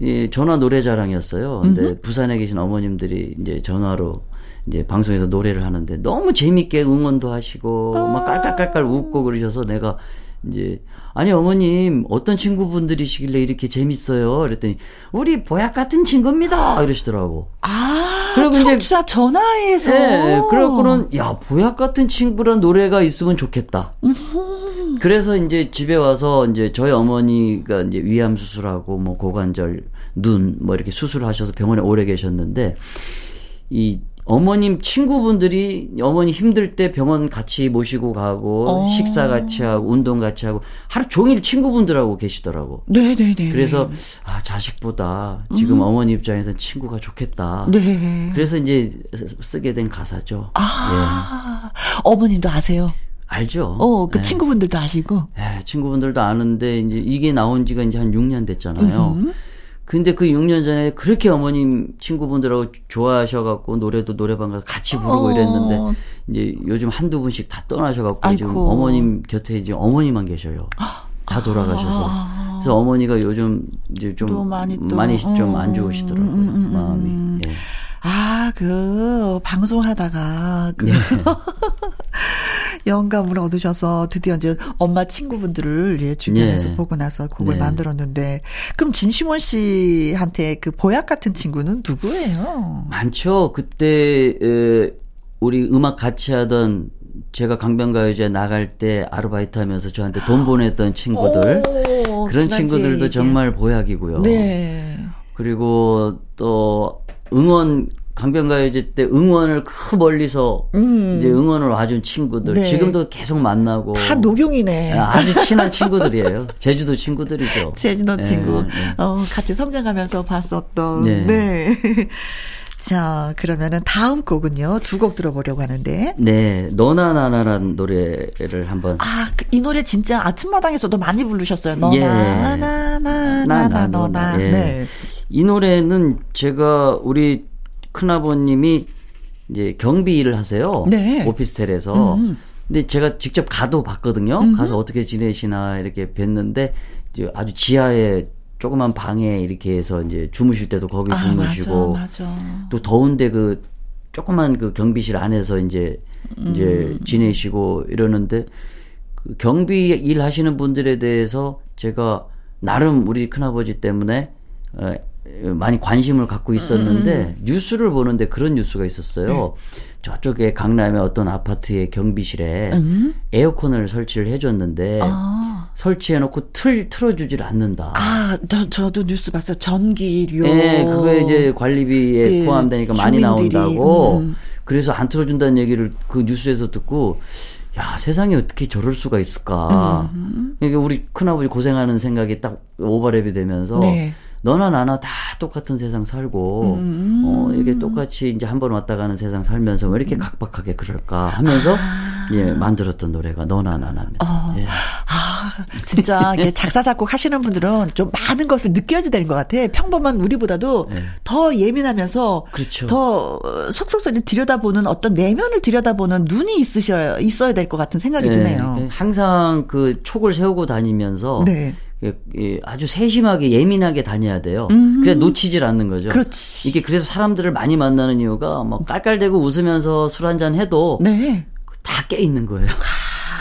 예, 전화 노래자랑이었어요. 근데 음흠. 부산에 계신 어머님들이 이제 전화로 이제 방송에서 노래를 하는데 너무 재밌게 응원도 하시고 아~ 막 깔깔깔깔 웃고 그러셔서 내가 이제 아니 어머님 어떤 친구분들이시길래 이렇게 재밌어요? 그랬더니 우리 보약 같은 친구입니다. 이러시더라고. 아, 그리고 청취자 전화에서. 네, 그러고는 야 보약 같은 친구란 노래가 있으면 좋겠다. 으흠. 그래서 이제 집에 와서 이제 저희 어머니가 이제 위암 수술하고 뭐 고관절, 눈 뭐 이렇게 수술하셔서 병원에 오래 계셨는데 이 어머님 친구분들이 어머니 힘들 때 병원 같이 모시고 가고 어. 식사 같이 하고 운동 같이 하고 하루 종일 친구분들하고 계시더라고. 네네네. 그래서 아 자식보다 지금 음. 어머니 입장에서는 친구가 좋겠다. 네. 그래서 이제 쓰게 된 가사죠. 아 예. 어머님도 아세요? 알죠. 어, 그 네. 친구분들도 아시고. 네, 친구분들도 아는데 이제 이게 나온 지가 이제 한 육 년 됐잖아요. 으흠. 근데 그 육 년 전에 그렇게 어머님 친구분들하고 좋아하셔갖고 노래도 노래방 가서 같이 부르고 어. 이랬는데 이제 요즘 한두 분씩 다 떠나셔갖고 아이고. 지금 어머님 곁에 이제 어머니만 계셔요. 다 돌아가셔서. 아. 그래서 어머니가 요즘 이제 좀 또 많이, 많이 좀 안 음. 좋으시더라고요. 음, 음, 음. 마음이. 예. 아, 그 방송하다가 그 네. 영감을 얻으셔서 드디어 이제 엄마 친구분들을 예, 주변에서 네. 보고 나서 곡을 네. 만들었는데 그럼 진시원 씨한테 그 보약 같은 친구는 누구예요? 많죠. 그때 에, 우리 음악 같이 하던 제가 강변가요제 나갈 때 아르바이트 하면서 저한테 돈 보냈던 친구들 오, 그런 친구들도 얘기해. 정말 보약이고요. 네. 그리고 또 응원 강변가요제 때 응원을 그 멀리서 음. 이제 응원을 와준 친구들 네. 지금도 계속 만나고 다 녹용이네. 아주 친한 친구들이에요. 제주도 친구들이죠. 제주도 네. 친구. 네. 어, 같이 성장하면서 봤었던. 네. 네. 자 그러면은 다음 곡은요 두 곡 들어보려고 하는데. 네, 너나 나나란 노래를 한번. 아, 이 노래 진짜 아침마당에서도 많이 부르셨어요. 너나 예. 나나 나나 너나. 네. 네. 이 노래는 제가 우리 큰아버님이 이제 경비 일을 하세요. 네. 오피스텔에서. 음. 근데 제가 직접 가도 봤거든요. 음. 가서 어떻게 지내시나 이렇게 뵀는데 이제 아주 지하에 조그만 방에 이렇게 해서 이제 주무실 때도 거기 주무시고. 아, 맞아, 맞아. 또 더운데 그 조그만 그 경비실 안에서 이제 음. 이제 지내시고 이러는데 그 경비 일 하시는 분들에 대해서 제가 나름 우리 큰아버지 때문에 많이 관심을 갖고 있었는데 음. 뉴스를 보는데 그런 뉴스가 있었어요. 네. 저쪽에 강남의 어떤 아파트의 경비실에 음. 에어컨을 설치를 해줬는데 아. 설치해놓고 틀 틀어주질 않는다. 아, 저, 저도 뉴스 봤어요. 전기료. 네, 그거에 이제 관리비에 네. 포함되니까 많이 주민들이. 나온다고. 음. 그래서 안 틀어준다는 얘기를 그 뉴스에서 듣고. 야, 세상에 어떻게 저럴 수가 있을까. 음. 그러니까 우리 큰아버지 고생하는 생각이 딱 오버랩이 되면서. 네. 너나 나나 다 똑같은 세상 살고, 음. 어, 이렇게 똑같이 이제 한번 왔다 가는 세상 살면서 왜 이렇게 각박하게 그럴까 하면서, 아. 예, 만들었던 노래가 너나 나나입니다. 어. 예. 아, 진짜, 작사, 작곡 하시는 분들은 좀 많은 것을 느껴야지 되는 것 같아. 평범한 우리보다도 예. 더 예민하면서, 그렇죠. 더 속속들이 들여다보는 어떤 내면을 들여다보는 눈이 있으셔야, 있어야 될 것 같은 생각이 예. 드네요. 항상 그 촉을 세우고 다니면서, 네. 아주 세심하게 예민하게 다녀야 돼요. 음흠. 그래야 놓치질 않는 거죠. 그렇지. 이게 그래서 사람들을 많이 만나는 이유가 막 깔깔대고 웃으면서 술 한잔 해도 네. 다 깨 있는 거예요.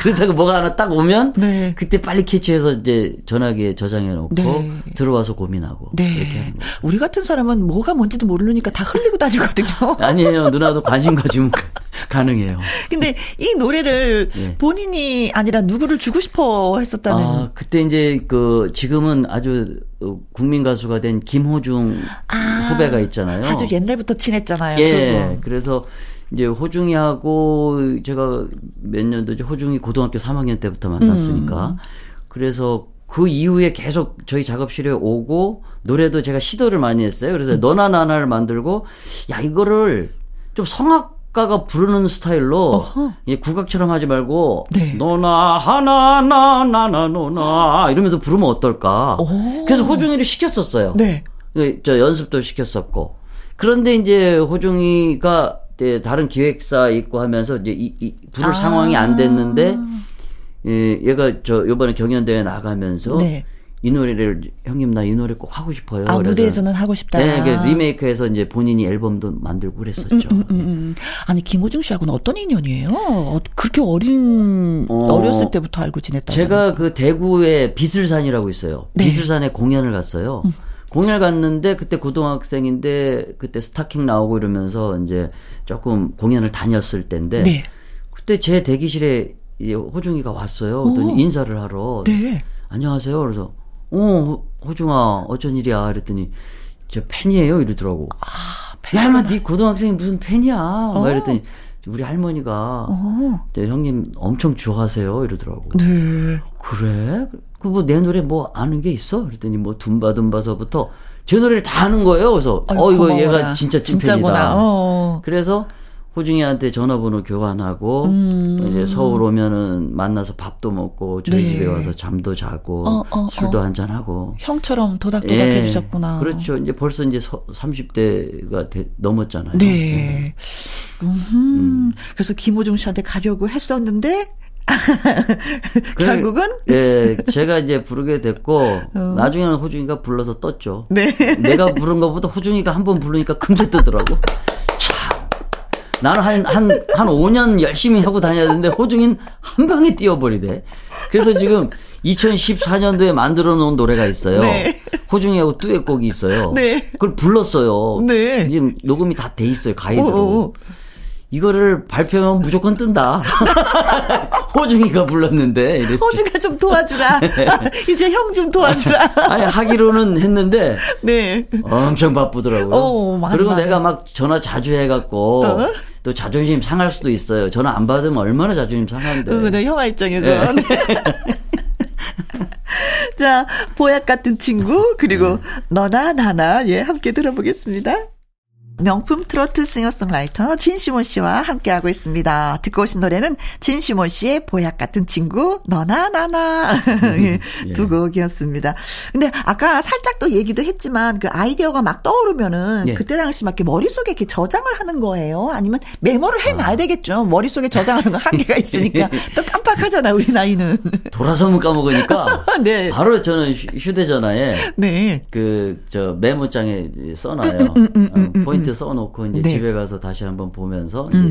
그러다가 뭐가 하나 딱 오면 네. 그때 빨리 캐치해서 이제 전화기에 저장해 놓고 네. 들어와서 고민하고 네. 이렇게 하는 거예요. 우리 같은 사람은 뭐가 뭔지도 모르니까 다 흘리고 다니거든요. 아니에요. 누나도 관심 가지면 가능해요. 근데 이 노래를 네. 본인이 아니라 누구를 주고 싶어 했었다는. 아, 그때 이제 그 지금은 아주 국민 가수가 된 김호중 아, 후배가 있잖아요. 아주 옛날부터 친했잖아요. 예. 저도. 그래서 이제 호중이하고 제가 몇 년도죠? 호중이 고등학교 삼 학년 때부터 만났으니까. 음. 그래서 그 이후에 계속 저희 작업실에 오고 노래도 제가 시도를 많이 했어요. 그래서 너나 나나를 만들고 야 이거를 좀 성악가가 부르는 스타일로 어허. 국악처럼 하지 말고 네. 너나 하나 나나나 너나 이러면서 부르면 어떨까. 오. 그래서 호중이를 시켰었어요. 네. 저 연습도 시켰었고. 그런데 이제 호중이가 다른 기획사 있고 하면서 이제 이, 이 부를 아. 상황이 안 됐는데 예, 얘가 저 요번에 경연대회 나가면서 네. 이 노래를 형님 나 이 노래 꼭 하고 싶어요. 아 그래서. 무대에서는 하고 싶다. 네, 리메이크해서 이제 본인이 앨범도 만들고 그랬었죠. 음, 음, 음, 음. 아니 김호중 씨하고는 어떤 인연이에요? 그렇게 어린 어, 어렸을 때부터 알고 지냈다. 제가 그 대구에 비슬산이라고 있어요. 네. 비슬산에 공연을 갔어요. 음. 공연을 갔는데 그때 고등학생인데 그때 스타킹 나오고 이러면서 이제 조금 공연을 다녔을 때인데 네. 그때 제 대기실에 호중이가 왔어요. 그랬더니 인사를 하러 네. 안녕하세요. 그래서 어 호중아 어쩐 일이야 그랬더니 저 팬이에요 이러더라고. 아, 팬. 야, 네 고등학생이 무슨 팬이야. 어. 막 이랬더니 우리 할머니가 어. 형님 엄청 좋아하세요 이러더라고. 네. 그래? 그 뭐 내 노래 뭐 아는 게 있어? 그랬더니 뭐 둠바둠바서부터 제 노래를 다 아는 거예요. 그래서 어이, 어 이거 고마워라. 얘가 진짜 찐팬이다. 어. 그래서 호중이한테 전화번호 교환하고 음. 이제 서울 오면은 만나서 밥도 먹고 저희 네. 집에 와서 잠도 자고 어, 어, 술도 어. 한잔 하고 형처럼 도닥도닥 예. 해주셨구나. 그렇죠. 이제 벌써 이제 삼십 대가 되, 넘었잖아요. 네. 음. 음. 그래서 김호중 씨한테 가려고 했었는데 결국은 예 제가 이제 부르게 됐고 어. 나중에는 호중이가 불러서 떴죠. 네. 내가 부른 것보다 호중이가 한 번 부르니까 금세 뜨더라고. 나는 한, 한, 한 오 년 열심히 하고 다녔는데 호중인 한 방에 뛰어버리대. 그래서 지금 이천십사 년도에 만들어 놓은 노래가 있어요. 네. 호중이하고 듀엣곡이 있어요. 네. 그걸 불렀어요. 네. 지금 녹음이 다 돼 있어요. 가이드로. 오오. 이거를 발표하면 무조건 뜬다. 호중이가 불렀는데. 이랬지. 호중이가 좀 도와주라. 이제 형 좀 도와주라. 아니, 하기로는 했는데. 네. 엄청 바쁘더라고요. 오, 많이 그리고 많이. 내가 막 전화 자주 해갖고. 어? 또 자존심 상할 수도 있어요. 전화 안 받으면 얼마나 자존심 상한데. 어, 근데 형아 입장에서. 네. 자, 보약 같은 친구, 그리고 네. 너나 나나, 예, 함께 들어보겠습니다. 명품 트로트 싱어송라이터 진시몬 씨와 함께하고 있습니다. 듣고 오신 노래는 진시몬 씨의 보약 같은 친구 너나 나나 두 곡이었습니다. 근데 아까 살짝 또 얘기도 했지만 그 아이디어가 막 떠오르면은 예. 그때 당시 막 이렇게 머릿속에 이렇게 저장을 하는 거예요? 아니면 메모를 해놔야 되겠죠. 머릿속에 저장하는 건 한계가 있으니까 또 깜빡하잖아 우리 나이는. 돌아서면 까먹으니까 네. 바로 저는 휴대전화에 네. 그 저 메모장에 써놔요. 음, 음, 음, 음, 음, 포인트 써놓고 이제 네. 집에 가서 다시 한번 보면서 이제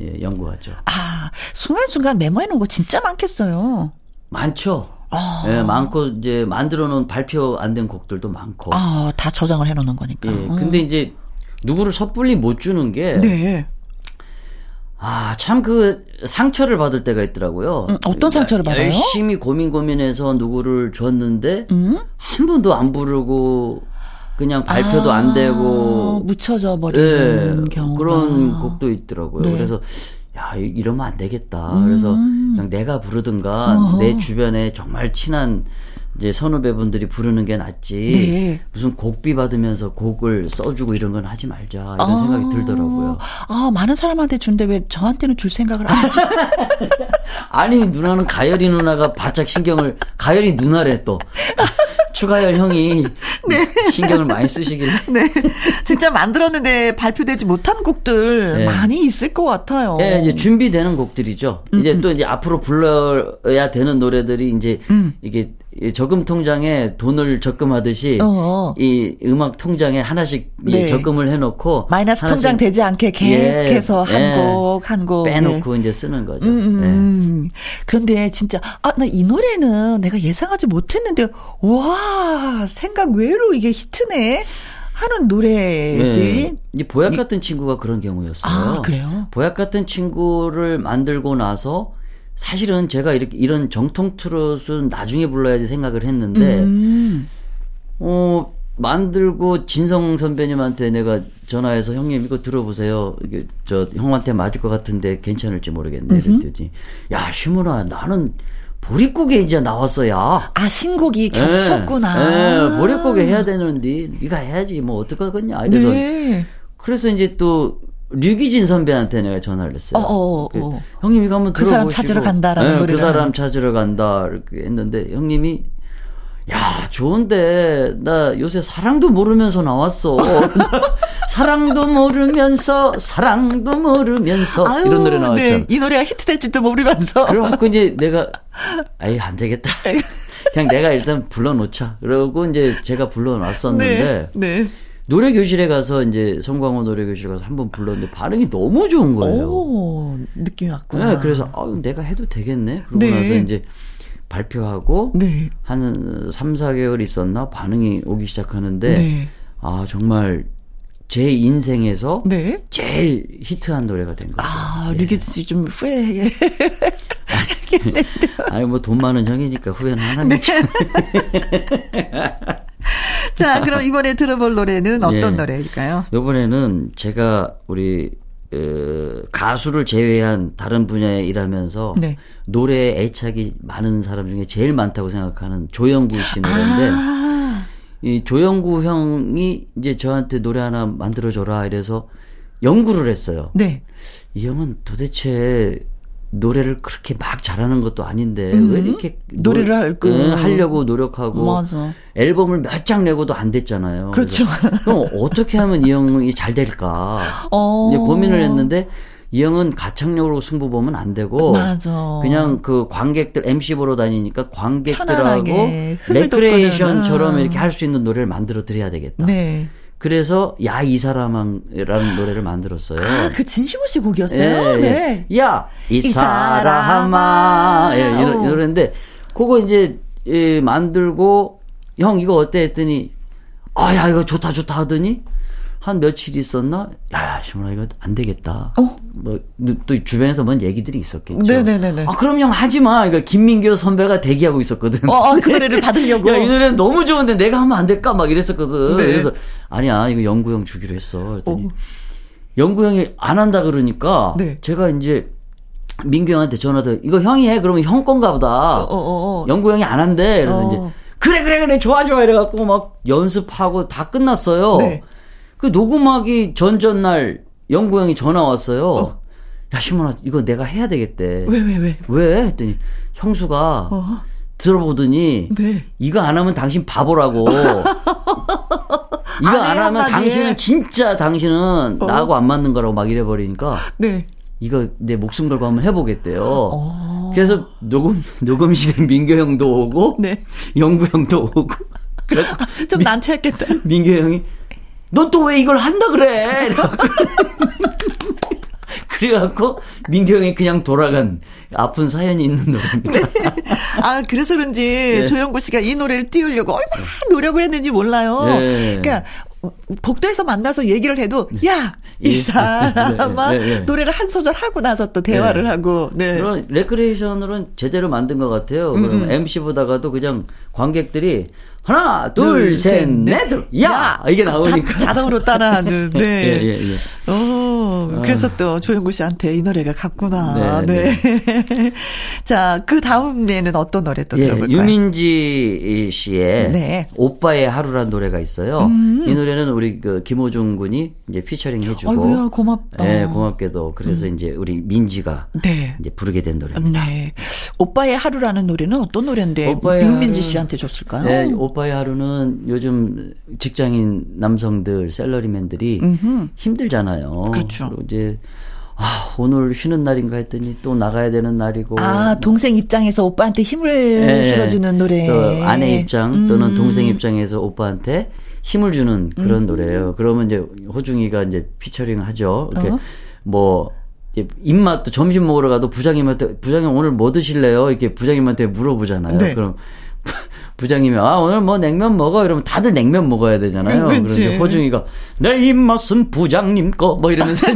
예, 연구하죠. 아 순간순간 메모해놓은 거 진짜 많겠어요. 많죠. 아. 예, 많고 이제 만들어놓은 발표 안 된 곡들도 많고. 아, 다 저장을 해놓는 거니까. 예, 근데 음. 이제 누구를 섣불리 못 주는 게. 네. 아, 참 그 상처를 받을 때가 있더라고요. 음, 어떤 상처를 받아요? 열심히 고민 고민해서 누구를 줬는데 음? 한 번도 안 부르고. 그냥 발표도 아, 안 되고 묻혀져 버리는 네, 경우 그런 곡도 있더라고요. 네. 그래서 야 이러면 안 되겠다. 음. 그래서 그냥 내가 부르든가 어허. 내 주변에 정말 친한 이제 선후배분들이 부르는 게 낫지. 네. 무슨 곡비 받으면서 곡을 써주고 이런 건 하지 말자 이런 아. 생각이 들더라고요. 아 많은 사람한테 준데 왜 저한테는 줄 생각을 안 하지? 아니 누나는 가열이 누나가 바짝 신경을 가열이 누나래 또. 추가열 형이 네. 신경을 많이 쓰시길. 네. 진짜 만들었는데 발표되지 못한 곡들 네. 많이 있을 것 같아요. 네, 이제 준비되는 곡들이죠. 음, 이제 음. 또 이제 앞으로 불러야 되는 노래들이 이제 음. 이게 저금 통장에 돈을 적금하듯이 어어. 이 음악 통장에 하나씩 네. 적금을 해놓고 마이너스 하나씩 통장 되지 않게 계속해서 예. 한 곡 한 곡 예. 빼놓고 예. 이제 쓰는 거죠. 음, 예. 그런데 진짜 아, 나 이 노래는 내가 예상하지 못했는데 와 생각 외로 이게 히트네 하는 노래들이 네. 이제 보약 같은 이, 친구가 그런 경우였어요. 아 그래요? 보약 같은 친구를 만들고 나서. 사실은 제가 이렇게 이런 정통 트롯은 나중에 불러야지 생각을 했는데, 음. 어, 만들고 진성 선배님한테 내가 전화해서 형님 이거 들어보세요. 이게 저 형한테 맞을 것 같은데 괜찮을지 모르겠네. 음흠. 그랬더니, 야, 시문아, 나는 보릿고개 이제 나왔어야. 아, 신곡이 겹쳤구나. 예, 보릿고개 해야 되는데 네가 해야지 뭐 어떡하겠냐. 그래서 네. 그래서 이제 또 류기진 선배한테 내가 전화를 했어요. 어어어. 그, 형님 이거 한번 들어보시고. 그 사람 찾으러 간다라는 노래를. 네, 그 사람 찾으러 간다 이렇게 했는데 형님이 야 좋은데 나 요새 사랑도 모르면서 나왔어. 사랑도 모르면서 사랑도 모르면서 아유, 이런 노래 나왔잖아. 네, 이 노래가 히트될지도 모르면서. 그래갖고 이제 내가 아이 안 되겠다. 그냥 내가 일단 불러놓자. 그러고 이제 제가 불러놨었는데. 네. 네. 노래교실에 가서 이제 성광호 노래교실 가서 한번 불렀는데 반응이 너무 좋은 거예요. 오, 느낌이 왔구나. 네, 그래서 아, 내가 해도 되겠네. 그러고 네. 나서 이제 발표하고 네. 한 삼, 사 개월 있었나 반응이 오기 시작하는데 네. 아 정말 제 인생에서 네. 제일 히트한 노래가 된 거예요. 아, 류기진씨 좀 후회해. 아니 뭐 돈 많은 형이니까 후회는 안 하겠지. 네. 자, 그럼 이번에 들어볼 노래는 어떤 네. 노래일까요? 이번에는 제가 우리 어, 가수를 제외한 다른 분야에 일하면서 네. 노래에 애착이 많은 사람 중에 제일 많다고 생각하는 조영구 씨 노래인데 아~ 이 조영구 형이 이제 저한테 노래 하나 만들어줘라 이래서 연구를 했어요. 네. 이 형은 도대체 노래를 그렇게 막 잘하는 것도 아닌데 음. 왜 이렇게 노래를 노, 할, 응, 하려고 노력하고 맞아. 앨범을 몇 장 내고도 안 됐잖아요. 그렇죠. 그럼 어떻게 하면 이 형이 잘 될까 어. 이제 고민을 했는데 이 형은 가창력으로 승부 보면 안 되고 맞아. 그냥 그 관객들 엠씨 보러 다니니까 관객들하고 레크레이션처럼 이렇게 할 수 있는 노래를 만들어 드려야 되겠다. 네. 그래서 야 이 사람아라는 노래를 만들었어요. 아, 그 진시원 씨 곡이었어요. 예, 네. 예. 야 이 사람아. 예, 이런 노래인데 그거 이제 예, 만들고 형 이거 어때 했더니 아 야 이거 좋다 좋다 하더니 한 며칠 있었나? 야 시원아 이거 안 되겠다. 어? 뭐 또 주변에서 뭔 얘기들이 있었겠죠. 네네네네. 아 그럼 형 하지 마. 그러니까 김민교 선배가 대기하고 있었거든. 어, 어, 그 노래를 받으려고. 야, 이 노래는 너무 좋은데 내가 하면 안 될까 막 이랬었거든. 네. 그래서 아니야 이거 영구 형 주기로 했어. 그랬더니 어. 영구 형이 안 한다 그러니까 네. 제가 이제 민규 형한테 전화해서 이거 형이 해. 그러면 형 건가 보다. 어, 어, 어. 영구 형이 안 한대. 그래서 어. 이제 그래 그래 그래 좋아 좋아 이래갖고 막 연습하고 다 끝났어요. 네. 그 녹음하기 전전날 영구 형이 전화 왔어요. 어. 야 시몬아 이거 내가 해야 되겠대. 왜 왜 왜? 왜? 했더니 형수가 어. 들어보더니 네. 이거 안 하면 당신 바보라고. 이거 안, 안 하면 당신은 해. 진짜 당신은 어. 나하고 안 맞는 거라고 막 이래버리니까 네. 이거 내 목숨 걸고 한번 해보겠대요. 어. 그래서 녹음, 녹음실에 민규 형도 오고 네. 영구 형도 오고 좀 난처했겠다. 민규 형이 너 또 왜 이걸 한다 그래? 그래갖고 민규 형이 그냥 돌아간 아픈 사연이 있는 노래입니다. 네. 아 그래서 그런지 네. 조영구 씨가 이 노래를 띄우려고 얼마나 노력을 했는지 몰라요. 네. 그러니까 복도에서 만나서 얘기를 해도 야 이 사람아 네. 네. 네. 네. 노래를 한 소절 하고 나서 또 대화를 네. 하고 네. 그런 레크레이션으로는 제대로 만든 것 같아요. 그럼 엠씨 보다가도 그냥 관객들이 하나, 둘, 셋, 넷, 야! 이게 나오니까. 자동으로 따라하는, 네. 예, 예, 예. 오, 그래서 아. 또 조영구 씨한테 이 노래가 갔구나. 네. 네. 네. 자, 그 다음에는 어떤 노래 또 예, 들어볼까요? 유민지 씨의 네. 오빠의 하루란 노래가 있어요. 음. 이 노래는 우리 그 김호중 군이 이제 피처링 해주고. 아이고야, 고맙다. 네, 고맙게도. 그래서 음. 이제 우리 민지가 네. 이제 부르게 된 노래입니다. 네. 오빠의 하루라는 노래는 어떤 노래인데 유민지 하루. 씨한테 줬을까요? 네. 오빠의 하루는 요즘 직장인 남성들, 셀러리맨들이 음흠. 힘들잖아요. 그렇죠. 이제 아, 오늘 쉬는 날인가 했더니 또 나가야 되는 날이고. 아, 동생 입장에서 오빠한테 힘을 네, 실어주는 노래. 또 아내 입장 또는 음. 동생 입장에서 오빠한테 힘을 주는 그런 음. 노래예요. 그러면 이제 호중이가 이제 피처링 하죠. 이렇게 어? 뭐. 입맛도 점심 먹으러 가도 부장님한테 부장님 오늘 뭐 드실래요? 이렇게 부장님한테 물어보잖아요. 네. 그럼 부장님이 아 오늘 뭐 냉면 먹어 이러면 다들 냉면 먹어야 되잖아요. 그런데 호중이가 내 입맛은 부장님 거 뭐 이러면서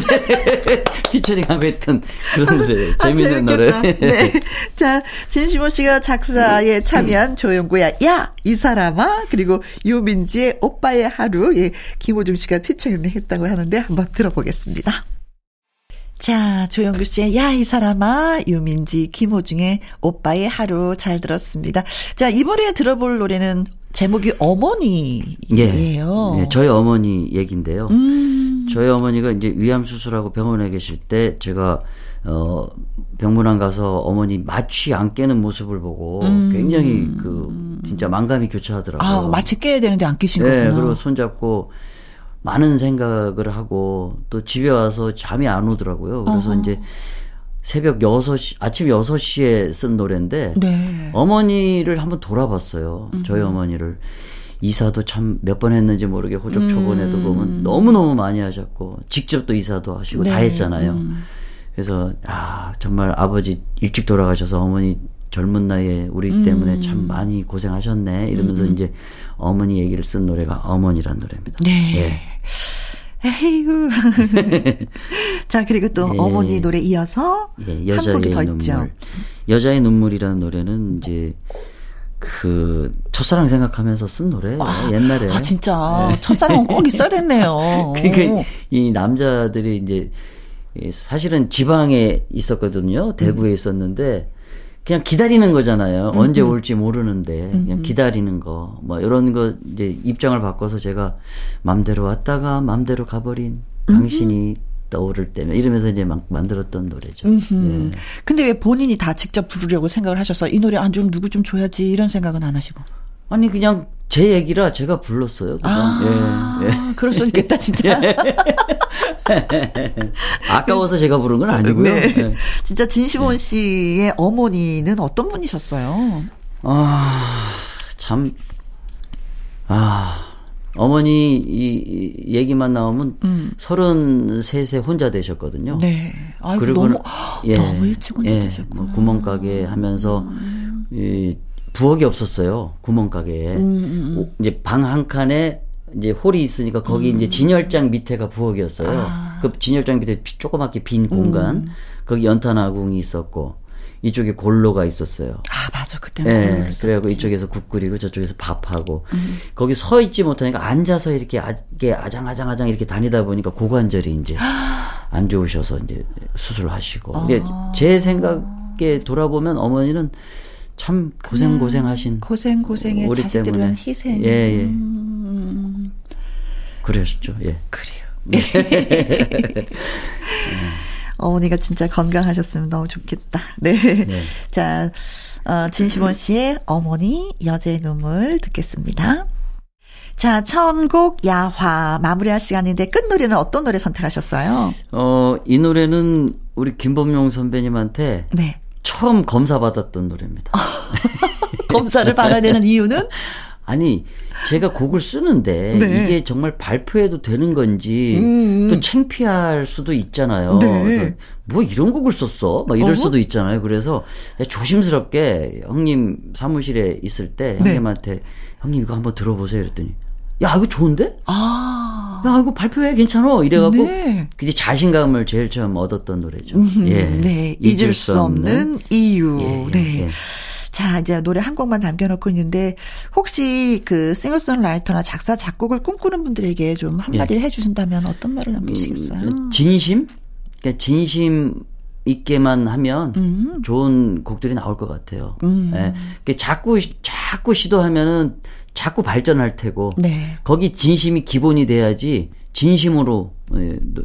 피처링하고 했던 그런 노래 재밌는 아, 노래. 네. 자 진시모 씨가 작사에 참여한 음. 조영구야 야 이 사람아 그리고 유민지의 오빠의 하루 예, 김호중 씨가 피처링을 했다고 하는데 한번 들어보겠습니다. 자, 조영규 씨의 야, 이 사람아, 유민지, 김호중의 오빠의 하루 잘 들었습니다. 자, 이번에 들어볼 노래는 제목이 어머니예요. 예, 예, 저희 어머니 얘기인데요. 음. 저희 어머니가 이제 위암 수술하고 병원에 계실 때 제가 어 병문안 가서 어머니 마취 안 깨는 모습을 보고 음. 굉장히 그 진짜 만감이 교차하더라고요. 아, 마취 깨야 되는데 안 깨신 거구나. 네, 그리고 손잡고 많은 생각을 하고 또 집에 와서 잠이 안 오더라고요. 그래서 어허. 이제 새벽 여섯 시, 아침 여섯 시에 쓴 노래인데 네. 어머니를 한번 돌아봤어요. 음. 저희 어머니를. 이사도 참 몇 번 했는지 모르게 호적초본에도 음. 보면 너무너무 많이 하셨고 직접 또 이사도 하시고 네. 다 했잖아요. 음. 그래서 아 정말 아버지 일찍 돌아가셔서 어머니 젊은 나이에 우리 음. 때문에 참 많이 고생하셨네 이러면서 음. 이제 어머니 얘기를 쓴 노래가 어머니란 노래입니다. 네. 예. 에이구. 자, 그리고 또 예. 어머니 노래 이어서 예. 한 곡이 더 눈물. 있죠. 여자의 눈물이라는 노래는 이제 그 첫사랑 생각하면서 쓴 노래예요. 아, 옛날에. 아 진짜 네. 첫사랑은 꼭 있어야 됐네요. 그러니까 이 남자들이 이제 사실은 지방에 있었거든요. 대구에 음. 있었는데 그냥 기다리는 거잖아요. 음. 언제 올지 모르는데 그냥 기다리는 거 뭐 이런 거 이제 입장을 바꿔서 제가 맘대로 왔다가 맘대로 가버린 당신이 음. 떠오를 때면 이러면서 이제 막 만들었던 노래죠. 예. 근데 왜 본인이 다 직접 부르려고 생각을 하셔서 이 노래 안 좀 누구 좀 줘야지 이런 생각은 안 하시고? 아니 그냥 제 얘기라 제가 불렀어요. 그냥. 아, 예. 예. 그럴 수 있겠다 진짜. 예. 아까워서 제가 부른 건 아니고요. 네. 예. 진짜 진시원 씨의 어머니는 어떤 분이셨어요? 아, 참. 아. 어머니 이 얘기만 나오면 음. 서른세 세 혼자 되셨거든요. 네. 아이고, 그리고 너무, 예, 너무 일찍 혼자 예, 되셨구나. 뭐 구멍가게 하면서 음. 이 부엌이 없었어요. 구멍가게에 음, 음, 음. 이제 방 한 칸에 이제 홀이 있으니까 거기 음. 이제 진열장 밑에가 부엌이었어요. 아. 그 진열장 밑에 조그맣게 빈 공간 음. 거기 연탄아궁이 있었고. 이쪽에 골로가 있었어요. 아 맞아 그때는 네, 그래갖고 이쪽에서 국 끓이고 저쪽에서 밥하고 음. 거기 서 있지 못하니까 앉아서 이렇게, 아, 이렇게 아장아장아장 이렇게 다니다 보니까 고관절이 이제 안 좋으셔서 이제 수술하시고 어. 제 생각에 돌아보면 어머니는 참 고생 고생하신 고생 고생의 자식들을 위한 희생 예예 예. 음. 그러셨죠 예 그래요. 어머니가 진짜 건강하셨으면 너무 좋겠다. 네. 네. 자, 어, 진시원 씨의 어머니 여자의 눈물 듣겠습니다. 자, 천곡 야화 마무리할 시간인데 끝노래는 어떤 노래 선택하셨어요? 어, 이 노래는 우리 김범용 선배님한테 네. 처음 검사받았던 노래입니다. 검사를 받아야 되는 이유는? 아니 제가 곡을 쓰는데 네. 이게 정말 발표해도 되는 건지 음. 또 창피할 수도 있잖아요. 네. 뭐 이런 곡을 썼어? 막 이럴 어? 수도 있잖아요. 그래서 조심스럽게 형님 사무실에 있을 때 네. 형님한테 형님 이거 한번 들어보세요 이랬더니 야 이거 좋은데? 아. 야 이거 발표해 괜찮아 이래갖고 네. 이제 자신감을 제일 처음 얻었던 노래죠. 음. 예. 네. 잊을 수 없는 이유. 예. 네. 예. 자, 이제 노래 한 곡만 남겨놓고 있는데, 혹시 그 싱어송라이터나 작사, 작곡을 꿈꾸는 분들에게 좀 한마디를 예. 해주신다면 어떤 말을 남기시겠어요? 음, 진심? 그러니까 진심 있게만 하면 음. 좋은 곡들이 나올 것 같아요. 음. 예. 그러니까 자꾸, 자꾸 시도하면은 자꾸 발전할 테고, 네. 거기 진심이 기본이 돼야지 진심으로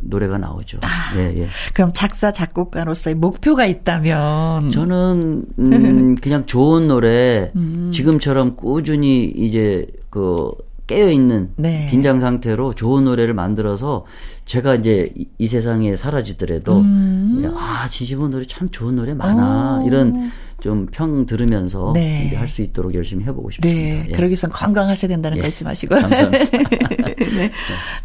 노래가 나오죠. 아, 예, 예. 그럼 작사 작곡가로서의 목표가 있다면 저는 음, 그냥 좋은 노래 음. 지금처럼 꾸준히 이제 그 깨어 있는 네. 긴장 상태로 좋은 노래를 만들어서 제가 이제 이, 이 세상에 사라지더라도 음. 아 진심은 노래 참 좋은 노래 많아 오. 이런. 좀 평 들으면서 네. 이제 할 수 있도록 열심히 해보고 싶습니다. 네, 예. 그러기 위해선 건강하셔야 된다는 거 잊지 예. 마시고. 감사합니다. 네.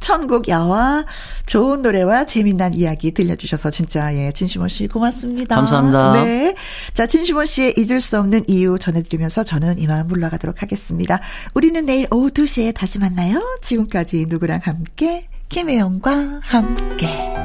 천국 야화 좋은 노래와 재미난 이야기 들려주셔서 진짜 예 진시원 씨 고맙습니다. 감사합니다. 네, 자 진시원 씨의 잊을 수 없는 이유 전해드리면서 저는 이만 물러가도록 하겠습니다. 우리는 내일 오후 두 시에 다시 만나요. 지금까지 누구랑 함께 김혜영과 함께.